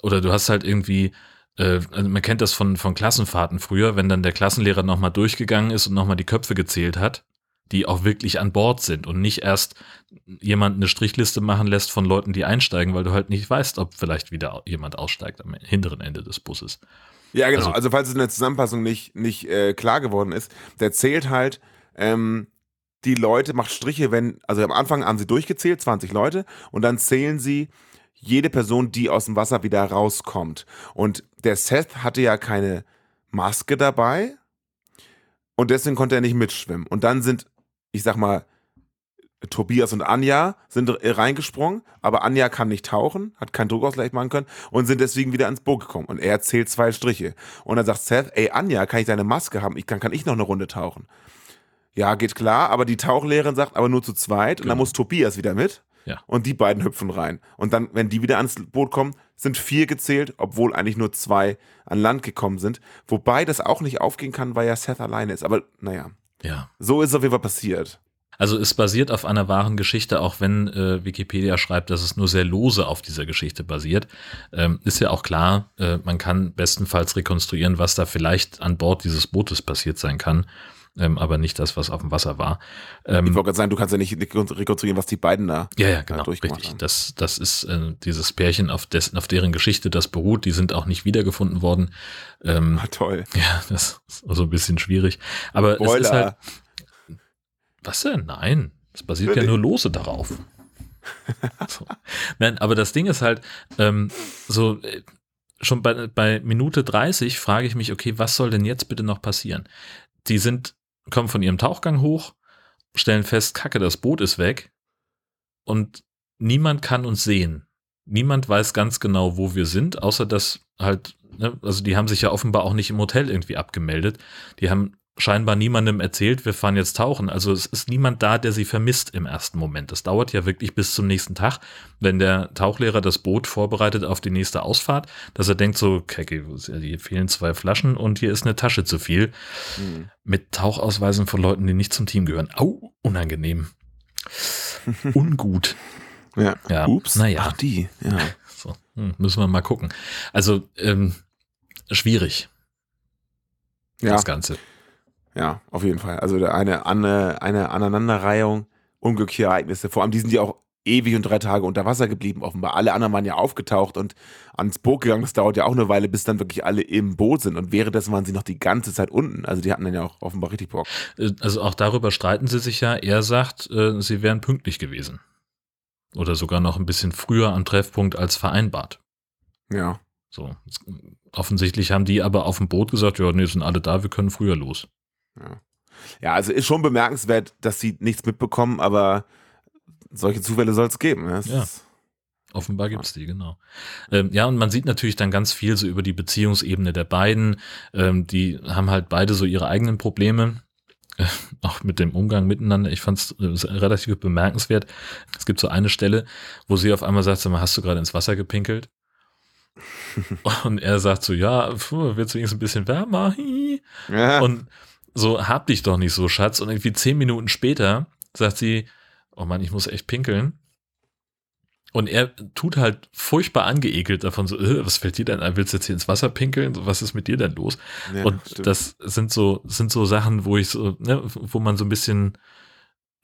oder du hast halt irgendwie. Man kennt das von Klassenfahrten früher, wenn dann der Klassenlehrer nochmal durchgegangen ist und nochmal die Köpfe gezählt hat, die auch wirklich an Bord sind und nicht erst jemand eine Strichliste machen lässt von Leuten, die einsteigen, weil du halt nicht weißt, ob vielleicht wieder jemand aussteigt am hinteren Ende des Busses. Ja, genau. Also falls es in der Zusammenfassung nicht klar geworden ist, der zählt halt die Leute, macht Striche, wenn, also am Anfang haben sie durchgezählt, 20 Leute, und dann zählen sie jede Person, die aus dem Wasser wieder rauskommt. Und der Seth hatte ja keine Maske dabei und deswegen konnte er nicht mitschwimmen. Und dann sind, ich sag mal, Tobias und Anja sind reingesprungen, aber Anja kann nicht tauchen, hat keinen Druckausgleich machen können und sind deswegen wieder ans Boot gekommen. Und er zählt 2 Striche. Und dann sagt Seth, ey Anja, kann ich deine Maske haben? Kann ich noch eine Runde tauchen? Ja, geht klar, aber die Tauchlehrerin sagt, aber nur zu zweit. Genau. Und dann muss Tobias wieder mit. Ja. Und die beiden hüpfen rein. Und dann, wenn die wieder ans Boot kommen, sind 4 gezählt, obwohl eigentlich nur 2 an Land gekommen sind. Wobei das auch nicht aufgehen kann, weil ja Seth alleine ist. Aber naja, ja. So ist es auf jeden Fall passiert. Also es basiert auf einer wahren Geschichte, auch wenn Wikipedia schreibt, dass es nur sehr lose auf dieser Geschichte basiert. Ist ja auch klar, man kann bestenfalls rekonstruieren, was da vielleicht an Bord dieses Bootes passiert sein kann. Aber nicht das, was auf dem Wasser war. Ich wollte gerade sagen, du kannst ja nicht rekonstruieren, was die beiden da durchgemacht haben. Ja, genau, richtig. Das ist dieses Pärchen, auf deren Geschichte das beruht. Die sind auch nicht wiedergefunden worden. Toll. Ja, das ist also ein bisschen schwierig. Aber Spoiler. Es ist halt... Was denn? Nein, es basiert ja nur lose darauf. So. Nein, aber das Ding ist halt, schon bei Minute 30 frage ich mich, okay, was soll denn jetzt bitte noch passieren? Die kommen von ihrem Tauchgang hoch, stellen fest, Kacke, das Boot ist weg und niemand kann uns sehen. Niemand weiß ganz genau, wo wir sind, außer dass halt, ne, also die haben sich ja offenbar auch nicht im Hotel irgendwie abgemeldet. Die haben scheinbar niemandem erzählt, wir fahren jetzt tauchen. Also es ist niemand da, der sie vermisst im ersten Moment. Das dauert ja wirklich bis zum nächsten Tag, wenn der Tauchlehrer das Boot vorbereitet auf die nächste Ausfahrt, dass er denkt so, okay, hier fehlen 2 Flaschen und hier ist eine Tasche zu viel. Mhm. Mit Tauchausweisen von Leuten, die nicht zum Team gehören. Au, unangenehm. Ungut. Ja. Ups, naja. Ach die. Ja. So, müssen wir mal gucken. Also schwierig. Ja. Das Ganze. Ja, auf jeden Fall. Also eine Aneinanderreihung unglücklicher Ereignisse. Vor allem, die sind ja auch ewig und 3 Tage unter Wasser geblieben, offenbar. Alle anderen waren ja aufgetaucht und ans Boot gegangen. Das dauert ja auch eine Weile, bis dann wirklich alle im Boot sind. Und währenddessen waren sie noch die ganze Zeit unten. Also die hatten dann ja auch offenbar richtig Bock. Also auch darüber streiten sie sich ja. Er sagt, sie wären pünktlich gewesen. Oder sogar noch ein bisschen früher am Treffpunkt als vereinbart. Ja. So. Offensichtlich haben die aber auf dem Boot gesagt, ja, nee, sind alle da, wir können früher los. Ja, also ist schon bemerkenswert, dass sie nichts mitbekommen, aber solche Zufälle soll es geben. Ne? Ja, offenbar gibt es die, genau. Ja, und man sieht natürlich dann ganz viel so über die Beziehungsebene der beiden. Die haben halt beide so ihre eigenen Probleme, auch mit dem Umgang miteinander. Ich fand es relativ bemerkenswert. Es gibt so eine Stelle, wo sie auf einmal sagt, sag mal, hast du gerade ins Wasser gepinkelt? Und er sagt so, ja, wird's wenigstens ein bisschen wärmer? Ja. Und so, hab dich doch nicht so, Schatz. Und irgendwie 10 Minuten später sagt sie, oh Mann, ich muss echt pinkeln. Und er tut halt furchtbar angeekelt davon, so, was fällt dir denn ein? Willst du jetzt hier ins Wasser pinkeln? Was ist mit dir denn los? Ja, und stimmt. Das sind so Sachen, wo ich so, ne, wo man so ein bisschen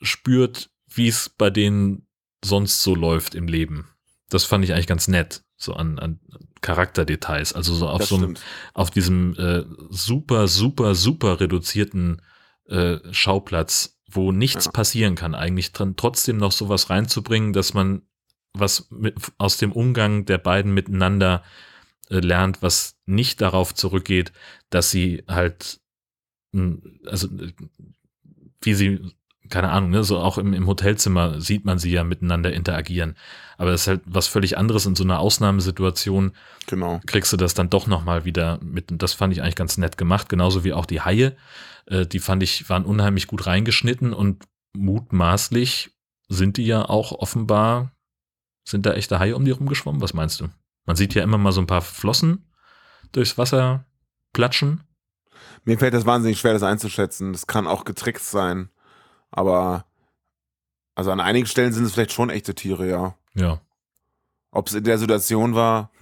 spürt, wie es bei denen sonst so läuft im Leben. Das fand ich eigentlich ganz nett. So an Charakterdetails, also so auf diesem super reduzierten Schauplatz, wo nichts passieren kann, eigentlich dran trotzdem noch sowas reinzubringen, dass man was aus dem Umgang der beiden miteinander lernt, was nicht darauf zurückgeht, dass sie halt, also wie sie, keine Ahnung, ne, so auch im Hotelzimmer sieht man sie ja miteinander interagieren. Aber das ist halt was völlig anderes in so einer Ausnahmesituation. Genau. Kriegst du das dann doch nochmal wieder mit. Und das fand ich eigentlich ganz nett gemacht. Genauso wie auch die Haie. Die waren unheimlich gut reingeschnitten und mutmaßlich sind die ja auch offenbar, sind da echte Haie um die rumgeschwommen? Was meinst du? Man sieht ja immer mal so ein paar Flossen durchs Wasser platschen. Mir fällt das wahnsinnig schwer, das einzuschätzen. Das kann auch getrickst sein. Aber also an einigen Stellen sind es vielleicht schon echte Tiere, ja. Ja. Ob es in der Situation war,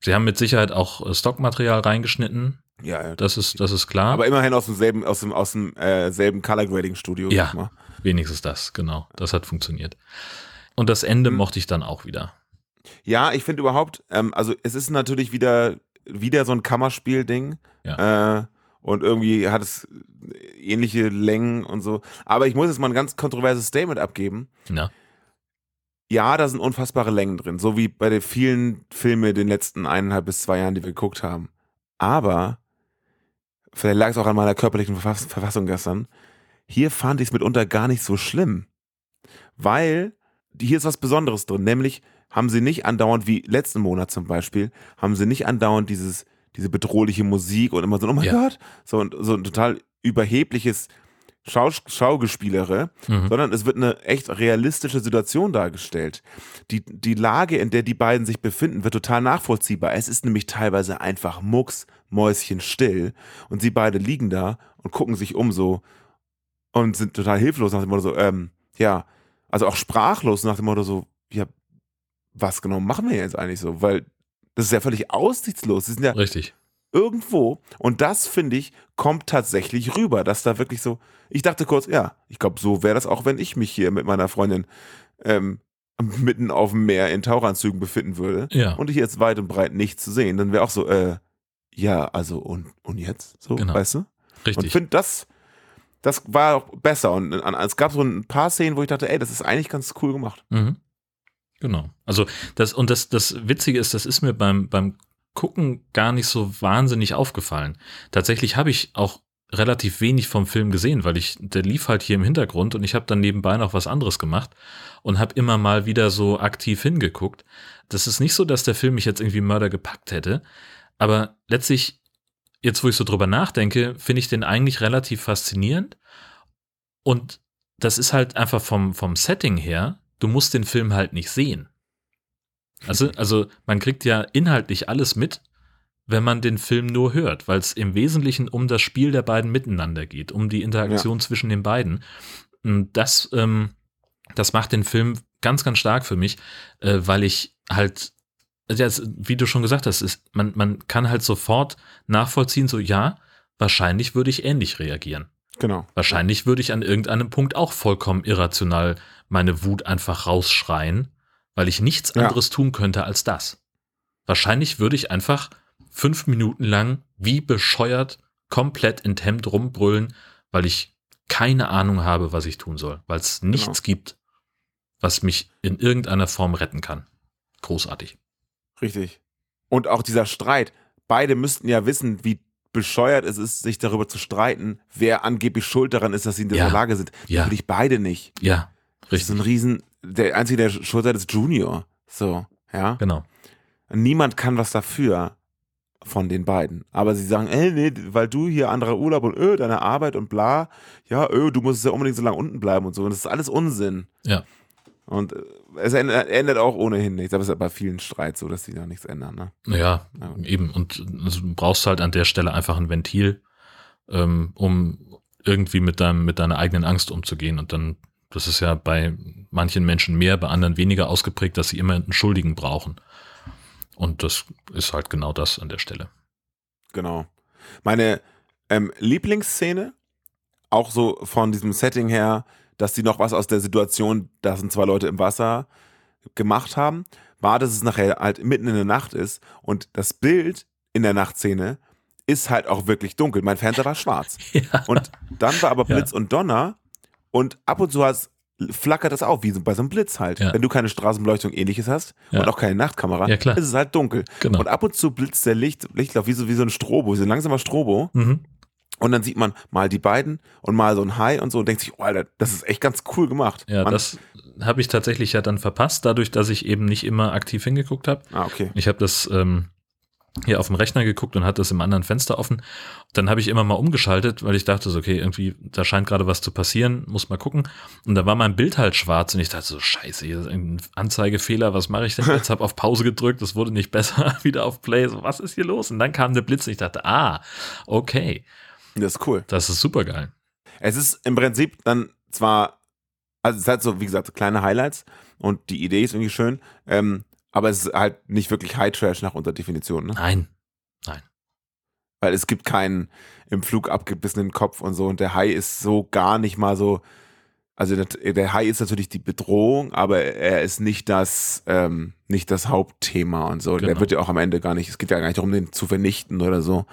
Sie haben mit Sicherheit auch Stockmaterial reingeschnitten. Ja. Das ist klar. Aber immerhin aus dem selben Color-Grading-Studio. Ja, mal. Wenigstens das, genau. Das hat funktioniert. Und das Ende mochte ich dann auch wieder. Ja, ich finde überhaupt, also es ist natürlich wieder so ein Kammerspiel-Ding. Ja. Und irgendwie hat es ähnliche Längen und so. Aber ich muss jetzt mal ein ganz kontroverses Statement abgeben. Ja. Ja, da sind unfassbare Längen drin, so wie bei den vielen Filmen den letzten 1,5 bis 2 Jahren, die wir geguckt haben. Aber, vielleicht lag es auch an meiner körperlichen Verfassung gestern, hier fand ich es mitunter gar nicht so schlimm. Weil hier ist was Besonderes drin, nämlich haben sie nicht andauernd, wie letzten Monat zum Beispiel, haben sie nicht andauernd diese bedrohliche Musik und immer so, oh mein Gott, so ein total überhebliches Schaugespielere, sondern es wird eine echt realistische Situation dargestellt. Die Lage, in der die beiden sich befinden, wird total nachvollziehbar. Es ist nämlich teilweise einfach mucksmäuschenstill und sie beide liegen da und gucken sich um so und sind total hilflos nach dem Motto so, also auch sprachlos nach dem Motto so, ja, was genau machen wir jetzt eigentlich so? Weil das ist ja völlig aussichtslos. Sie sind ja richtig. Irgendwo, und das, finde ich, kommt tatsächlich rüber, dass da wirklich so, ich dachte kurz, ja, ich glaube, so wäre das auch, wenn ich mich hier mit meiner Freundin mitten auf dem Meer in Tauchanzügen befinden würde und hier jetzt weit und breit nichts zu sehen, dann wäre auch so, und jetzt? So, genau. Weißt du? Richtig. Und ich finde, das war auch besser und es gab so ein paar Szenen, wo ich dachte, ey, das ist eigentlich ganz cool gemacht. Mhm. Genau. Also, das Witzige ist, das ist mir beim Gucken gar nicht so wahnsinnig aufgefallen. Tatsächlich habe ich auch relativ wenig vom Film gesehen, weil der lief halt hier im Hintergrund und ich habe dann nebenbei noch was anderes gemacht und habe immer mal wieder so aktiv hingeguckt. Das ist nicht so, dass der Film mich jetzt irgendwie Mörder gepackt hätte, aber letztlich, jetzt wo ich so drüber nachdenke, finde ich den eigentlich relativ faszinierend und das ist halt einfach vom Setting her, du musst den Film halt nicht sehen. Also man kriegt ja inhaltlich alles mit, wenn man den Film nur hört, weil es im Wesentlichen um das Spiel der beiden miteinander geht, um die Interaktion zwischen den beiden. Und das macht den Film ganz, ganz stark für mich, weil ich halt, wie du schon gesagt hast, man kann halt sofort nachvollziehen, so ja, wahrscheinlich würde ich ähnlich reagieren. Genau. Wahrscheinlich würde ich an irgendeinem Punkt auch vollkommen irrational meine Wut einfach rausschreien, weil ich nichts anderes tun könnte als das. Wahrscheinlich würde ich einfach 5 Minuten lang wie bescheuert komplett enthemmt rumbrüllen, weil ich keine Ahnung habe, was ich tun soll, weil es nichts gibt, was mich in irgendeiner Form retten kann. Großartig. Richtig. Und auch dieser Streit. Beide müssten ja wissen, wie bescheuert es ist, sich darüber zu streiten, wer angeblich schuld daran ist, dass sie in dieser Lage sind. Ja. Das will ich beide nicht. Ja, richtig. Das ist ein der Einzige, der schuld hat, ist Junior. So, ja. Genau. Niemand kann was dafür von den beiden. Aber sie sagen, nee, weil du hier anderer Urlaub und deine Arbeit und bla, du musst ja unbedingt so lange unten bleiben und so. Und das ist alles Unsinn. Ja. Und es ändert auch ohnehin nichts. Aber es ist ja bei vielen Streits so, dass sie da nichts ändern. Ne? Naja, eben. Und du brauchst halt an der Stelle einfach ein Ventil, um irgendwie mit deiner eigenen Angst umzugehen und dann. Das ist ja bei manchen Menschen mehr, bei anderen weniger ausgeprägt, dass sie immer einen Schuldigen brauchen. Und das ist halt genau das an der Stelle. Genau. Meine Lieblingsszene, auch so von diesem Setting her, dass sie noch was aus der Situation, da sind 2 Leute im Wasser, gemacht haben, war, dass es nachher halt mitten in der Nacht ist. Und das Bild in der Nachtszene ist halt auch wirklich dunkel. Mein Fernseher war schwarz. Und dann war aber Blitz und Donner. Und ab und zu flackert das auf, wie bei so einem Blitz halt. Ja. Wenn du keine Straßenbeleuchtung ähnliches hast und auch keine Nachtkamera, ist es halt dunkel. Genau. Und ab und zu blitzt der Lichtlauf wie so ein Strobo, wie so ein langsamer Strobo. Mhm. Und dann sieht man mal die beiden und mal so ein Hai und so und denkt sich, oh Alter, das ist echt ganz cool gemacht. Ja, das habe ich tatsächlich ja dann verpasst, dadurch, dass ich eben nicht immer aktiv hingeguckt habe. Ah, okay. Ich habe das hier auf dem Rechner geguckt und hatte das im anderen Fenster offen. Dann habe ich immer mal umgeschaltet, weil ich dachte, so, okay, irgendwie, da scheint gerade was zu passieren, muss mal gucken. Und da war mein Bild halt schwarz und ich dachte so, scheiße, hier ist ein Anzeigefehler, was mache ich denn jetzt? Habe auf Pause gedrückt, das wurde nicht besser, wieder auf Play, so, was ist hier los? Und dann kam der Blitz und ich dachte, okay. Das ist cool. Das ist super geil. Es ist im Prinzip dann zwar, also es ist halt so, wie gesagt, kleine Highlights und die Idee ist irgendwie schön, aber es ist halt nicht wirklich High-Trash nach unserer Definition, ne? Nein. Weil es gibt keinen im Flug abgebissenen Kopf und so. Und der Hai ist so gar nicht mal so. Also der Hai ist natürlich die Bedrohung, aber er ist nicht das Hauptthema und so. Genau. Der wird ja auch am Ende gar nicht. Es geht ja gar nicht darum, den zu vernichten oder so.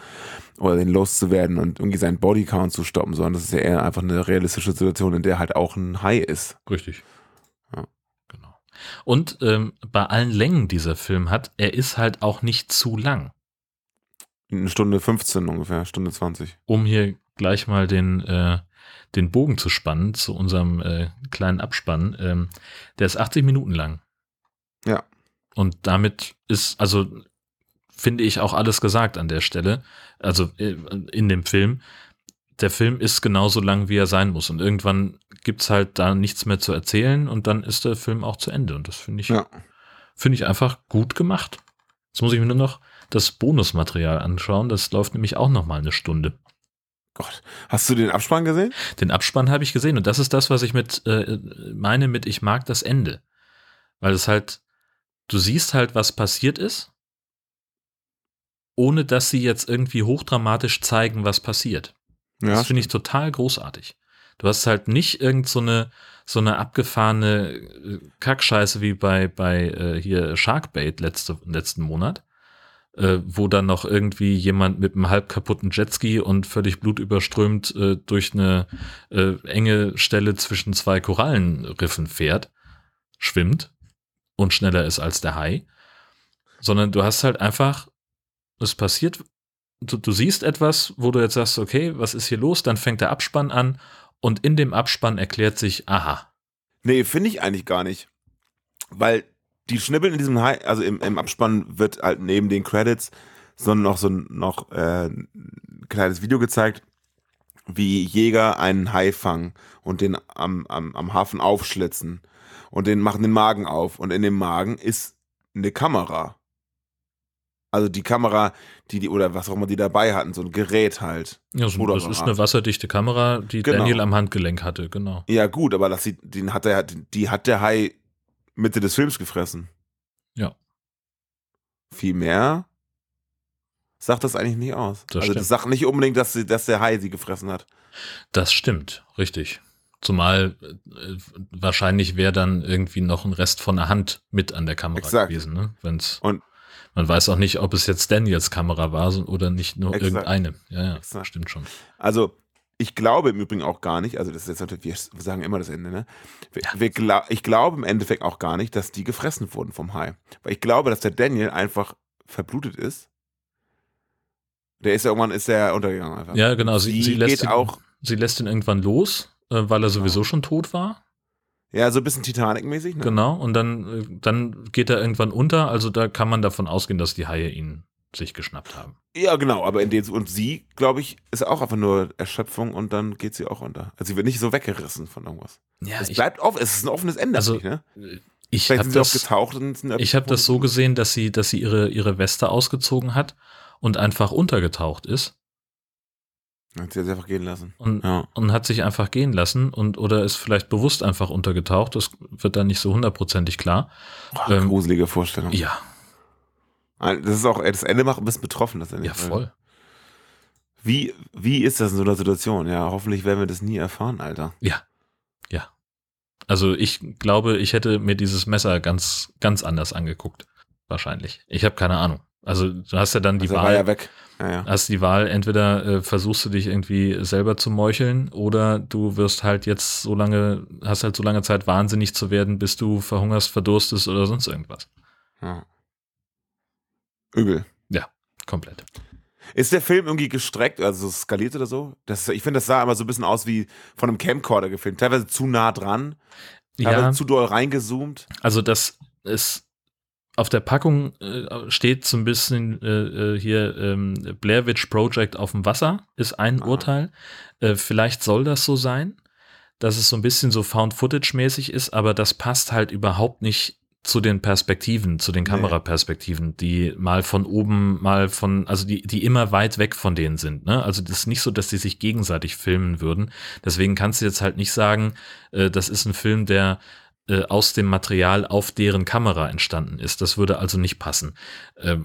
Oder den loszuwerden und irgendwie seinen Bodycount zu stoppen. Sondern das ist ja eher einfach eine realistische Situation, in der halt auch ein Hai ist. Richtig. Ja. Genau. Und bei allen Längen, die dieser Film hat, er ist halt auch nicht zu lang. Eine Stunde 15 ungefähr, Stunde 20. Um hier gleich mal den Bogen zu spannen zu unserem kleinen Abspann. Der ist 80 Minuten lang. Ja. Und damit ist, also finde ich, auch alles gesagt an der Stelle, also in dem Film. Der Film ist genauso lang, wie er sein muss. Und irgendwann gibt's halt da nichts mehr zu erzählen und dann ist der Film auch zu Ende. Und das finde ich einfach gut gemacht. Jetzt muss ich mir nur noch das Bonusmaterial anschauen. Das läuft nämlich auch nochmal eine Stunde. Gott, hast du den Abspann gesehen? Den Abspann habe ich gesehen. Und das ist das, was ich meine mit ich mag das Ende. Weil es halt, du siehst halt, was passiert ist, ohne dass sie jetzt irgendwie hochdramatisch zeigen, was passiert. Das finde ich total großartig. Du hast halt nicht irgend so eine abgefahrene Kackscheiße wie bei hier Sharkbait letzten Monat, wo dann noch irgendwie jemand mit einem halb kaputten Jetski und völlig blutüberströmt durch eine enge Stelle zwischen zwei Korallenriffen schwimmt und schneller ist als der Hai. Sondern du hast halt einfach, es passiert, du siehst etwas, wo du jetzt sagst, okay, was ist hier los? Dann fängt der Abspann an und in dem Abspann erklärt sich, aha. Nee, finde ich eigentlich gar nicht. Weil die Schnippel in diesem High, also im Abspann wird halt neben den Credits noch ein kleines Video gezeigt, wie Jäger einen Hai fangen und den am Hafen aufschlitzen und den machen den Magen auf und in dem Magen ist eine Kamera. Also die Kamera, die oder was auch immer die dabei hatten, so ein Gerät halt. Ja, das ist eine wasserdichte Kamera, die genau. Daniel am Handgelenk hatte, genau. Ja gut, aber die hat der Hai Mitte des Films gefressen. Ja. Viel mehr sagt das eigentlich nicht aus. Das sagt nicht unbedingt, dass der Hai sie gefressen hat. Das stimmt, richtig. Zumal wahrscheinlich wäre dann irgendwie noch ein Rest von der Hand mit an der Kamera gewesen, ne? Man weiß auch nicht, ob es jetzt Daniels Kamera war oder nicht nur irgendeine. Ja, stimmt schon. Also ich glaube im Übrigen auch gar nicht, also das ist jetzt, wir sagen immer das Ende, ne? Ich glaube im Endeffekt auch gar nicht, dass die gefressen wurden vom Hai. Weil ich glaube, dass der Daniel einfach verblutet ist. Der ist ja irgendwann untergegangen einfach. Ja, genau. Sie lässt ihn irgendwann los, weil er sowieso schon tot war. Ja, so ein bisschen Titanic-mäßig. Ne? Genau, und dann geht er irgendwann unter, also da kann man davon ausgehen, dass die Haie ihn sich geschnappt haben. Ja, genau, aber und sie, glaube ich, ist auch einfach nur Erschöpfung und dann geht sie auch unter. Also sie wird nicht so weggerissen von irgendwas. Ja, es bleibt offen, es ist ein offenes Ende. Also, ne? Ich habe das so gesehen, dass sie ihre Weste ausgezogen hat und einfach untergetaucht ist. Hat sie jetzt einfach gehen lassen. Und hat sich einfach gehen lassen oder ist vielleicht bewusst einfach untergetaucht. Das wird dann nicht so hundertprozentig klar. Oh, gruselige Vorstellung. Ja. Das ist auch, das Ende macht ein bisschen betroffen. Das Ende. Ja, voll. Wie ist das in so einer Situation? Ja, hoffentlich werden wir das nie erfahren, Alter. Ja. Ja. Also ich glaube, ich hätte mir dieses Messer ganz, ganz anders angeguckt. Wahrscheinlich. Ich habe keine Ahnung. Also du hast ja dann die Wahl, hast die Wahl, entweder versuchst du dich irgendwie selber zu meucheln oder du wirst halt jetzt hast halt so lange Zeit wahnsinnig zu werden, bis du verhungerst, verdurstest oder sonst irgendwas. Ja. Übel. Ja, komplett. Ist der Film irgendwie gestreckt, also skaliert oder so? Ich finde, das sah immer so ein bisschen aus wie von einem Camcorder gefilmt, teilweise zu nah dran, teilweise zu doll reingezoomt. Also das ist auf der Packung steht so ein bisschen Blair Witch Project auf dem Wasser, ist ein Urteil. Vielleicht soll das so sein, dass es so ein bisschen so Found-Footage-mäßig ist, aber das passt halt überhaupt nicht zu den Perspektiven, zu den Kameraperspektiven, die mal von oben, also die immer weit weg von denen sind. Ne? Also das ist nicht so, dass die sich gegenseitig filmen würden. Deswegen kannst du jetzt halt nicht sagen, das ist ein Film, der aus dem Material auf deren Kamera entstanden ist. Das würde also nicht passen.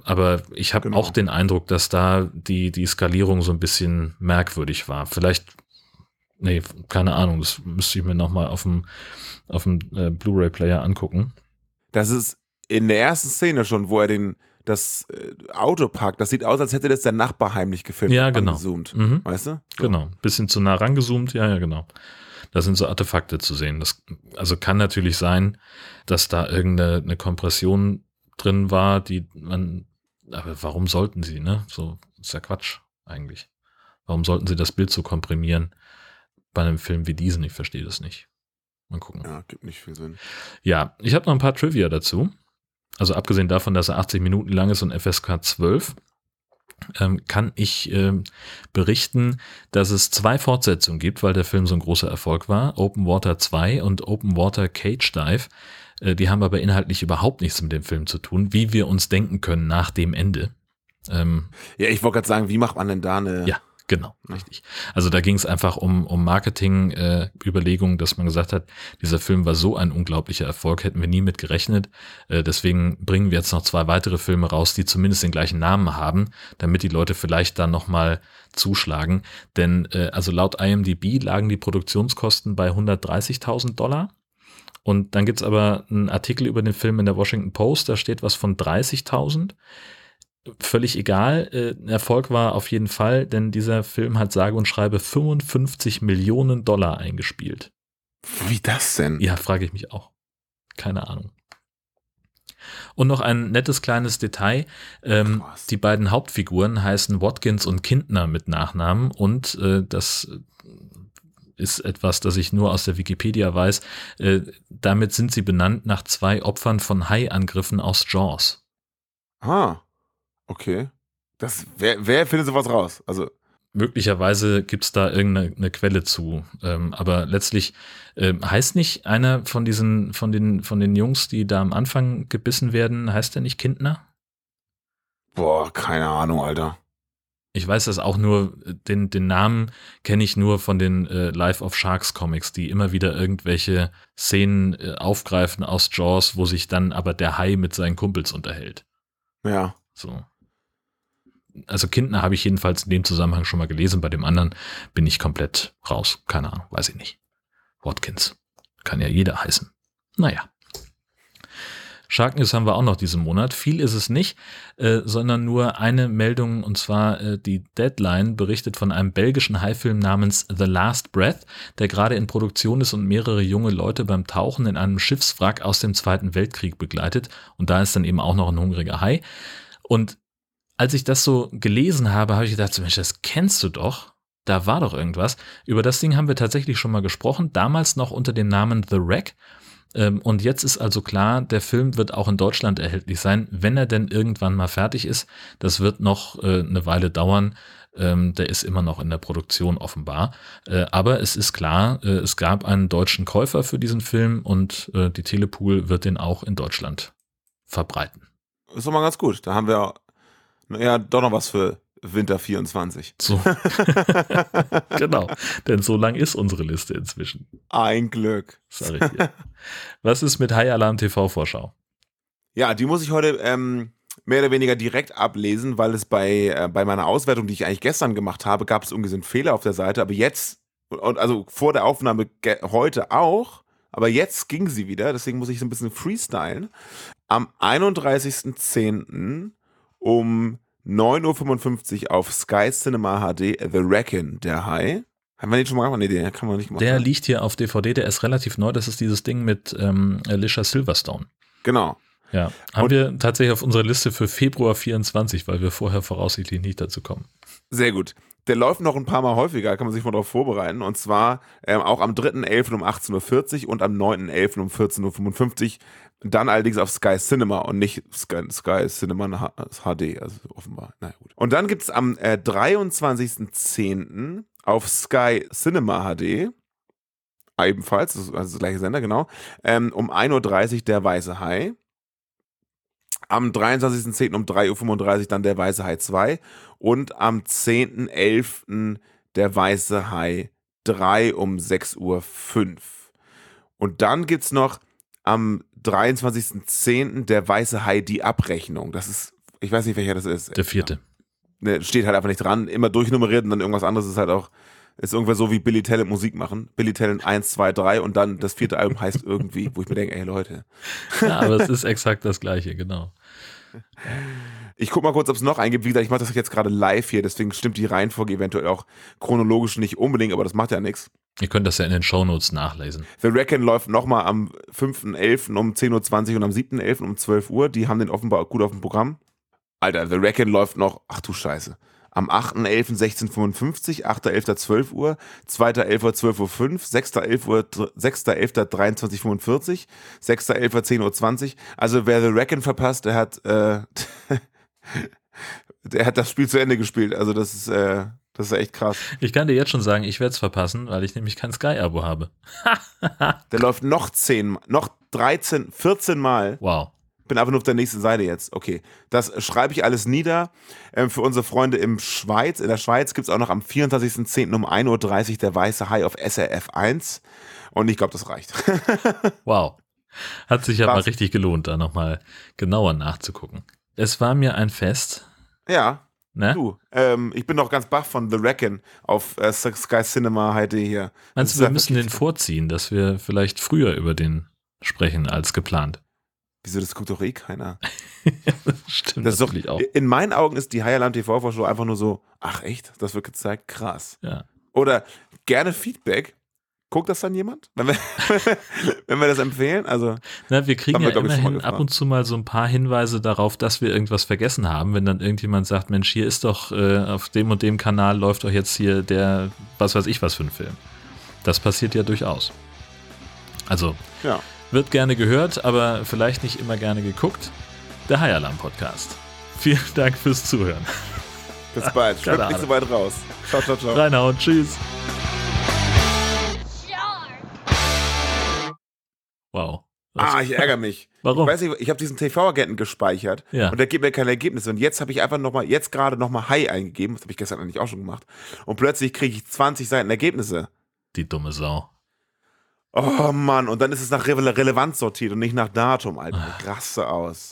Aber ich habe auch den Eindruck, dass da die Skalierung so ein bisschen merkwürdig war. Vielleicht, nee, keine Ahnung, das müsste ich mir nochmal auf dem Blu-ray-Player angucken. Das ist in der ersten Szene schon, wo er den das Autopark, das sieht aus, als hätte das der Nachbar heimlich gefilmt. Ja, genau. Angezoomt, weißt du? So. Genau, bisschen zu nah rangezoomt, ja, genau. Da sind so Artefakte zu sehen. Das, also kann natürlich sein, dass da irgendeine Kompression drin war, die man, aber warum sollten sie, ne? So, ist ja Quatsch eigentlich. Warum sollten sie das Bild so komprimieren bei einem Film wie diesen? Ich verstehe das nicht. Mal gucken. Ja, gibt nicht viel Sinn. Ja, ich habe noch ein paar Trivia dazu. Also abgesehen davon, dass er 80 Minuten lang ist und FSK 12, kann ich berichten, dass es 2 Fortsetzungen gibt, weil der Film so ein großer Erfolg war. Open Water 2 und Open Water Cage Dive. Die haben aber inhaltlich überhaupt nichts mit dem Film zu tun, wie wir uns denken können nach dem Ende. Ja, ich wollte gerade sagen, wie macht man denn da eine... Ja, genau, richtig. Also da ging es einfach um Marketing-Überlegungen, dass man gesagt hat, dieser Film war so ein unglaublicher Erfolg, hätten wir nie mit gerechnet. Deswegen bringen wir jetzt noch 2 weitere Filme raus, die zumindest den gleichen Namen haben, damit die Leute vielleicht dann nochmal zuschlagen. Denn also laut IMDb lagen die Produktionskosten bei $130,000. Und dann gibt's aber einen Artikel über den Film in der Washington Post, da steht was von 30.000. Völlig egal, ein Erfolg war auf jeden Fall, denn dieser Film hat sage und schreibe $55 Millionen eingespielt. Wie das denn? Ja, frage ich mich auch. Keine Ahnung. Und noch ein nettes kleines Detail, die beiden Hauptfiguren heißen Watkins und Kindner mit Nachnamen und das ist etwas, das ich nur aus der Wikipedia weiß. Damit sind sie benannt nach 2 Opfern von Haiangriffen aus Jaws. Ah, okay. Wer findet sowas raus? Also möglicherweise gibt es da irgendeine Quelle zu. Aber letztlich heißt nicht einer von diesen, von den Jungs, die da am Anfang gebissen werden, heißt der nicht Kindner? Boah, keine Ahnung, Alter. Ich weiß das auch nur, den Namen kenne ich nur von den Life of Sharks Comics, die immer wieder irgendwelche Szenen aufgreifen aus Jaws, wo sich dann aber der Hai mit seinen Kumpels unterhält. Ja. So. Also Kindner habe ich jedenfalls in dem Zusammenhang schon mal gelesen, bei dem anderen bin ich komplett raus. Keine Ahnung, weiß ich nicht. Watkins. Kann ja jeder heißen. Naja. Shark News haben wir auch noch diesen Monat. Viel ist es nicht, sondern nur eine Meldung, und zwar die Deadline berichtet von einem belgischen Haifilm namens The Last Breath, der gerade in Produktion ist und mehrere junge Leute beim Tauchen in einem Schiffswrack aus dem Zweiten Weltkrieg begleitet. Und da ist dann eben auch noch ein hungriger Hai. Und als ich das so gelesen habe, habe ich gedacht, Mensch, das kennst du doch. Da war doch irgendwas. Über das Ding haben wir tatsächlich schon mal gesprochen, damals noch unter dem Namen The Wreck. Und jetzt ist also klar, der Film wird auch in Deutschland erhältlich sein, wenn er denn irgendwann mal fertig ist. Das wird noch eine Weile dauern. Der ist immer noch in der Produktion offenbar. Aber es ist klar, es gab einen deutschen Käufer für diesen Film und die Telepool wird den auch in Deutschland verbreiten. Ist doch mal ganz gut. Da haben wir ja doch noch was für Winter 24. So. Genau, denn so lang ist unsere Liste inzwischen. Ein Glück. Sag ich dir. Was ist mit High Alarm TV Vorschau? Ja, die muss ich heute mehr oder weniger direkt ablesen, weil es bei meiner Auswertung, die ich eigentlich gestern gemacht habe, gab es irgendwie so einen Fehler auf der Seite, aber jetzt, und also vor der Aufnahme heute auch, aber jetzt ging sie wieder, deswegen muss ich so ein bisschen freestylen. Am 31.10. um 9.55 Uhr auf Sky Cinema HD, The Reckoning, der Hai. Haben wir den schon mal gemacht? Nee, den kann man nicht machen. Der liegt hier auf DVD, der ist relativ neu. Das ist dieses Ding mit Alicia Silverstone. Genau. Ja, haben wir tatsächlich auf unserer Liste für Februar 24, weil wir vorher voraussichtlich nicht dazu kommen. Sehr gut. Der läuft noch ein paar Mal häufiger, kann man sich mal darauf vorbereiten. Und zwar auch am 3.11. um 18.40 Uhr und am 9.11. um 14.55 Uhr. Dann allerdings auf Sky Cinema und nicht Sky Cinema HD, also offenbar. Naja, gut. Und dann gibt es am 23.10. auf Sky Cinema HD, ebenfalls, also das gleiche Sender, genau, um 1.30 Uhr der Weiße Hai. Am 23.10. um 3.35 Uhr dann der Weiße Hai 2 und am 10.11. der Weiße Hai 3 um 6.05 Uhr. Und dann gibt es noch am 23.10. der Weiße Hai die Abrechnung. Das ist, ich weiß nicht, welcher das ist. Der 4. Ne, steht halt einfach nicht dran, immer durchnummeriert und dann irgendwas anderes ist halt auch, ist irgendwer so wie Billy Talent Musik machen. Billy Talent 1, 2, 3 und dann das 4. Album heißt irgendwie, wo ich mir denke, ey Leute. Ja, aber es ist exakt das Gleiche, genau. Ich guck mal kurz, ob es noch einen gibt. Wie gesagt, ich mache das jetzt gerade live hier, deswegen stimmt die Reihenfolge eventuell auch chronologisch nicht unbedingt, aber das macht ja nichts. Ihr könnt das ja in den Shownotes nachlesen. The Reckoning läuft nochmal am 5.11. um 10.20 Uhr und am 7.11. um 12 Uhr. Die haben den offenbar gut auf dem Programm. Alter, The Reckoning läuft noch, ach du Scheiße, am 8.11. 16.55 Uhr, 8.11. 12 Uhr, 2.11. 12.05 Uhr, 6.11. 23.45 Uhr, 6.11. 10.20 Uhr. Also wer The Reckoning verpasst, der hat das Spiel zu Ende gespielt. Also das ist echt krass. Ich kann dir jetzt schon sagen, ich werde es verpassen, weil ich nämlich kein Sky-Abo habe. Der läuft noch 10, noch 13, 14 Mal. Wow. Bin einfach nur auf der nächsten Seite jetzt. Okay, das schreibe ich alles nieder. Für unsere Freunde in der Schweiz gibt es auch noch am 24.10. um 1.30 Uhr der weiße Hai auf SRF1. Und ich glaube, das reicht. Wow. Hat sich aber richtig gelohnt, da nochmal genauer nachzugucken. Es war mir ein Fest. Ja. Ne? Du, ich bin noch ganz baff von The Reckoning auf Sky Cinema HD hier. Meinst du, wir müssen den vorziehen, dass wir vielleicht früher über den sprechen als geplant? Wieso, das guckt doch eh keiner. Das stimmt, das natürlich doch, auch. In meinen Augen ist die High Alarm TV-Vorschau einfach nur so, ach echt, das wird gezeigt, krass. Ja. Oder gerne Feedback. Guckt das dann jemand? Wenn wir das empfehlen? Also, na, wir kriegen ja immerhin ab und zu mal so ein paar Hinweise darauf, dass wir irgendwas vergessen haben, wenn dann irgendjemand sagt, Mensch, hier ist doch auf dem und dem Kanal läuft doch jetzt hier der, was weiß ich was für ein Film. Das passiert ja durchaus. Also, ja. Wird gerne gehört, aber vielleicht nicht immer gerne geguckt. Der High Alarm Podcast. Vielen Dank fürs Zuhören. Bis bald. Schreibt nicht so weit raus. Ciao, ciao, ciao. Reinhauen. Tschüss. Wow. Ich ärgere mich. Warum? Ich weiß nicht, ich habe diesen TV-Agenten gespeichert und der gibt mir keine Ergebnisse. Und jetzt habe ich einfach jetzt gerade nochmal High eingegeben. Das habe ich gestern eigentlich auch schon gemacht. Und plötzlich kriege ich 20 Seiten Ergebnisse. Die dumme Sau. Oh Mann, und dann ist es nach Relevanz sortiert und nicht nach Datum, Alter. Krasse aus.